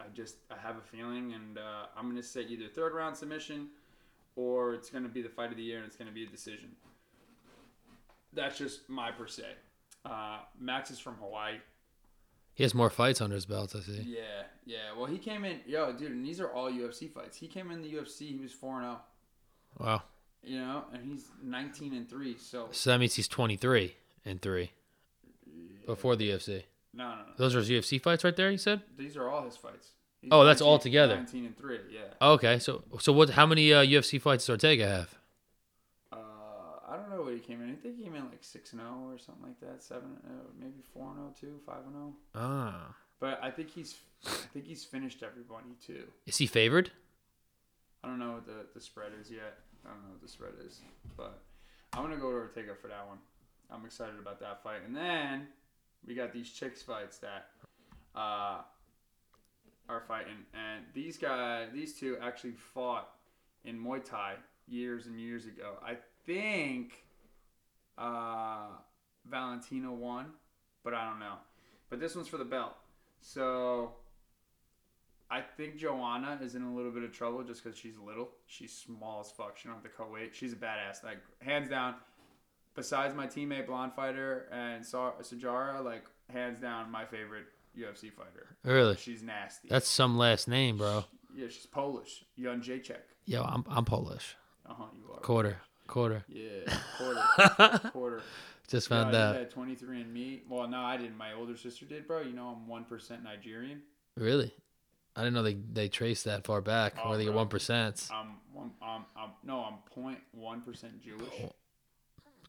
I just I have a feeling, and uh, I'm going to say either third round submission or it's going to be the fight of the year and it's going to be a decision. That's just my per se. Uh, Max is from Hawaii. He has more fights under his belt, I see. Yeah, yeah. Well, he came in, yo, dude, and these are all U F C fights. He came in the U F C, he was four and oh. Wow. You know, and he's nineteen and three, so. So that means he's twenty-three and three yeah. Before the U F C. No, no, no. Those are his U F C fights right there, you said? These are all his fights. He's oh, that's nineteen, all together. nineteen and three, yeah. Okay, so so what? How many uh, U F C fights does Ortega have? Uh, I don't know what he came in. I think he came in like six and oh or something like that, seven and oh, maybe four and oh too, five and oh. Ah. But I think he's I think he's finished everybody too. Is he favored? I don't know what the, the spread is yet. I don't know what the spread is. But I'm going to go to Ortega for that one. I'm excited about that fight. And then... we got these chicks fights that uh, are fighting, and these guys, these two actually fought in Muay Thai years and years ago. I think uh, Valentina won, but I don't know. But this one's for the belt, so I think Joanna is in a little bit of trouble just because she's little. She's small as fuck. She don't have to cut weight. She's a badass, like hands down. Besides my teammate, Blonde Fighter, and Sajara, like, hands down, my favorite U F C fighter. Really? She's nasty. That's some last name, bro. She, yeah, she's Polish. Jan Jacek. Yo, I'm I'm Polish. Uh-huh, you are. Quarter. Polish. Quarter. Yeah, quarter. quarter. Just found out. I did that twenty-three and me. Well, no, I didn't. My older sister did, bro. You know, I'm one percent Nigerian. Really? I didn't know they, they traced that far back. Oh, or they get one percent. Um, um, um, um, no, I'm point one percent Jewish.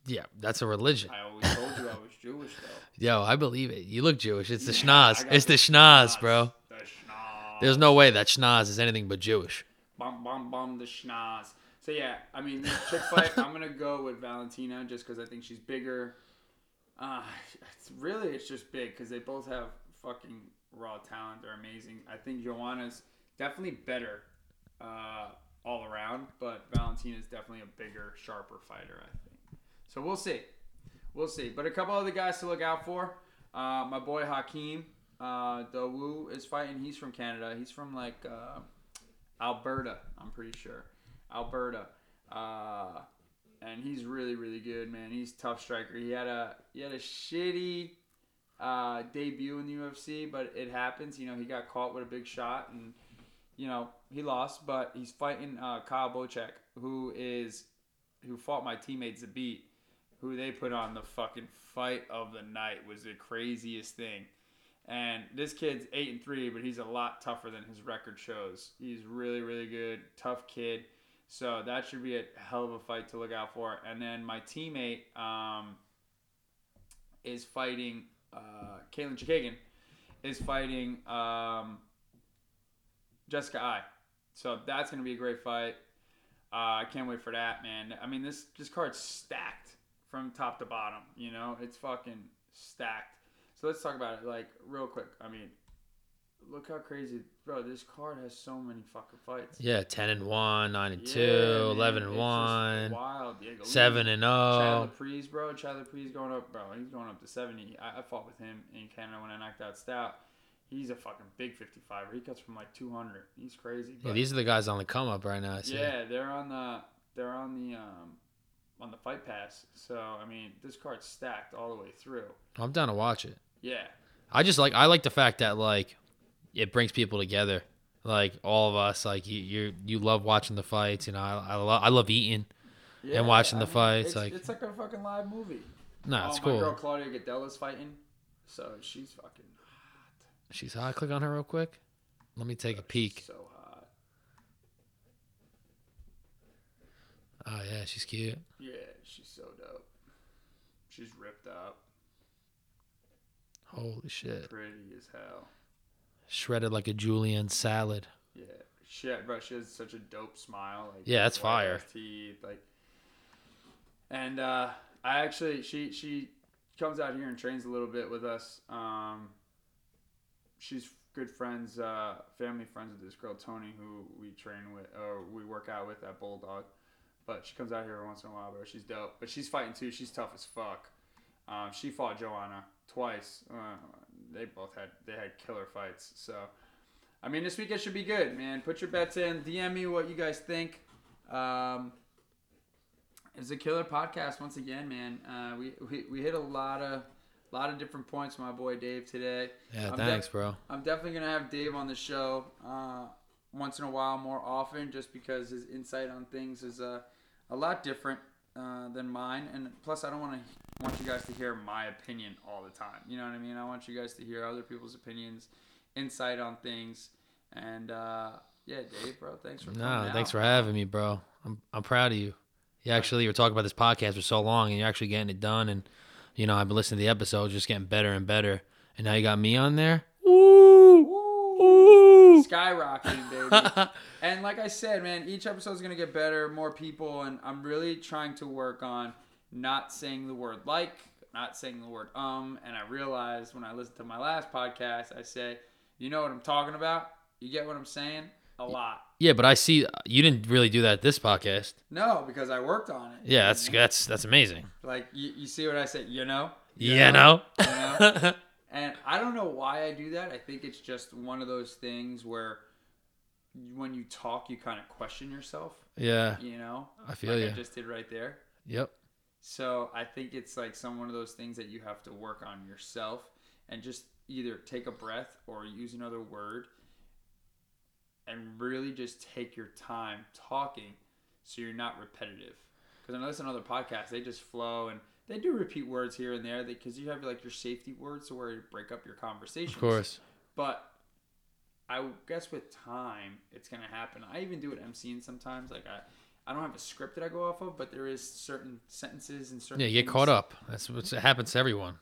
Yeah, that's a religion. I always told you I was Jewish, though. Yo, I believe it. You look Jewish. It's the yeah, schnoz. It's the, the schnoz, schnoz, bro. The schnoz. There's no way that schnoz is anything but Jewish. Bum bum bum the schnoz. So yeah, I mean, this chick fight. I'm gonna go with Valentina just because I think she's bigger. Uh, it's really, it's just big because they both have fucking raw talent. They're amazing. I think Joanna's definitely better uh, all around, but Valentina's definitely a bigger, sharper fighter, I think. So we'll see. We'll see. But a couple other guys to look out for. Uh, my boy Hakeem uh, Dawu is fighting. He's from Canada. He's from like uh, Alberta, I'm pretty sure. Alberta. Uh, and he's really, really good, man. He's a tough striker. He had a he had a shitty uh, debut in the U F C, but it happens. You know, he got caught with a big shot, and, you know, he lost. But he's fighting uh, Kyle Bochek, who is who fought my teammate Zabit, who they put on the fucking fight of the night. Was the craziest thing. And this kid's eight and three, but he's a lot tougher than his record shows. He's really, really good, tough kid. So that should be a hell of a fight to look out for. And then my teammate um, is fighting, uh, Caitlin Chikagan is fighting um, Jessica I. So that's going to be a great fight. Uh, I can't wait for that, man. I mean, this, this card's stacked from top to bottom, you know? It's fucking stacked. So let's talk about it, like, real quick. I mean... Look how crazy, bro. This card has so many fucking fights. Yeah, ten and one, nine and two, yeah, eleven and one, wild. Yeah, seven and oh. Chad Laprise, bro. Chad Laprise going up, bro. He's going up to seventy. I, I fought with him in Canada when I knocked out Stout. He's a fucking big fifty-fiver. He cuts from like two hundred. He's crazy. But yeah, these are the guys on the come up right now. I see. Yeah, they're on the they're on the um on the fight pass. So I mean, this card's stacked all the way through. I'm down to watch it. Yeah. I just like I like the fact that like. It brings people together, like all of us. Like you, you, you love watching the fights. You know, I, I love, I love eating yeah, and watching I the mean, fights. It's like it's like a fucking live movie. No, nah, oh, it's my cool. My girl Claudia Gadella's fighting, so she's fucking hot. She's hot. Click on her real quick. Let me take oh, a peek. She's so hot. Oh yeah, she's cute. Yeah, she's so dope. She's ripped up. Holy shit. Pretty as hell. Shredded like a julienne salad. Yeah, shit, bro. She has such a dope smile. Like, yeah, that's fire. Teeth, like, and uh, I actually, she she comes out here and trains a little bit with us. Um, she's good friends, uh, family friends with this girl Tony, who we train with, or we work out with at Bulldog. But she comes out here once in a while, bro. She's dope. But she's fighting too. She's tough as fuck. Um, she fought Joanna twice. Uh, They both had they had killer fights. So, I mean, this weekend should be good, man. Put your bets in. D M me what you guys think. Um, it's a killer podcast once again, man. Uh, we, we we hit a lot of lot of different points with my boy Dave today. Yeah, I'm thanks, def- bro. I'm definitely gonna have Dave on the show uh, once in a while, more often, just because his insight on things is uh, a lot different uh, than mine. And plus, I don't want to. I want you guys to hear my opinion all the time. You know what I mean? I want you guys to hear other people's opinions, insight on things. And, uh, yeah, Dave, bro, thanks for coming No, out. Thanks for having me, bro. I'm I'm proud of you. You actually were talking about this podcast for so long, and you're actually getting it done. And, you know, I've been listening to the episodes, just getting better and better. And now you got me on there. Woo! Woo! Skyrocketing, baby. And like I said, man, each episode is going to get better, more people. And I'm really trying to work on not saying the word like, not saying the word um, and I realized when I listened to my last podcast, I say, you know what I'm talking about? You get what I'm saying? A lot. Yeah, but I see you didn't really do that this podcast. No, because I worked on it. Yeah, that's that's that's amazing. Like, you, you see what I said, you know? You yeah, know? No. You know? And I don't know why I do that. I think it's just one of those things where when you talk, you kind of question yourself. Yeah. You know? I feel like you. I just did right there. Yep. So I think it's like some one of those things that you have to work on yourself and just either take a breath or use another word and really just take your time talking so you're not repetitive. Because I notice in other podcasts, they just flow and they do repeat words here and there because you have like your safety words to where you break up your conversations. Of course. But I guess with time, it's going to happen. I even do it emceeing sometimes. Like, I... I don't have a script that I go off of, but there is certain sentences and certain. Yeah, you get caught up. That's what happens to everyone.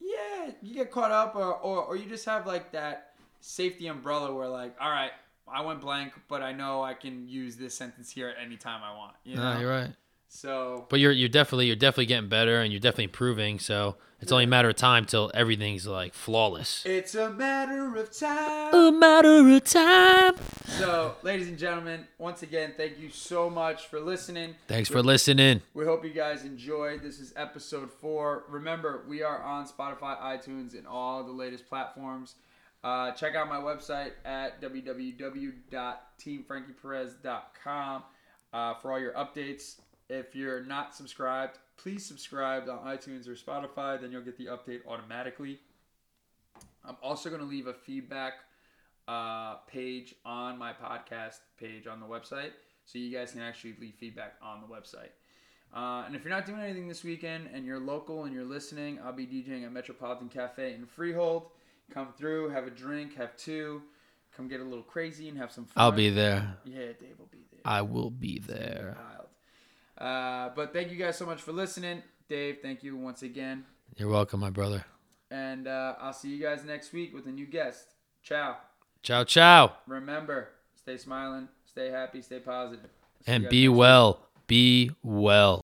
Yeah, you get caught up, or, or or you just have like that safety umbrella where like, all right, I went blank, but I know I can use this sentence here at any time I want. You know? No, you're right. So. But you're you're definitely you're definitely getting better, and you're definitely improving. So it's yeah. only a matter of time till everything's like flawless. It's a matter of time. A matter of time. So, ladies and gentlemen, once again, thank you so much for listening. Thanks we, for listening. We hope you guys enjoyed. This is episode four. Remember, we are on Spotify, iTunes, and all the latest platforms. Uh, check out my website at w w w dot team frankie perez dot com uh, for all your updates. If you're not subscribed, please subscribe on iTunes or Spotify. Then you'll get the update automatically. I'm also going to leave a feedback Uh, page on my podcast page on the website, so you guys can actually leave feedback on the website. Uh, and if you're not doing anything this weekend and you're local and you're listening, I'll be DJing at Metropolitan Cafe in Freehold. Come through, have a drink, have two, come get a little crazy and have some fun. I'll be there. Yeah, Dave will be there. I will be there. Uh, but thank you guys so much for listening. Dave, thank you once again. You're welcome, my brother. And uh, I'll see you guys next week with a new guest. Ciao. Ciao, ciao. Remember, stay smiling, stay happy, stay positive. And be well. Be well.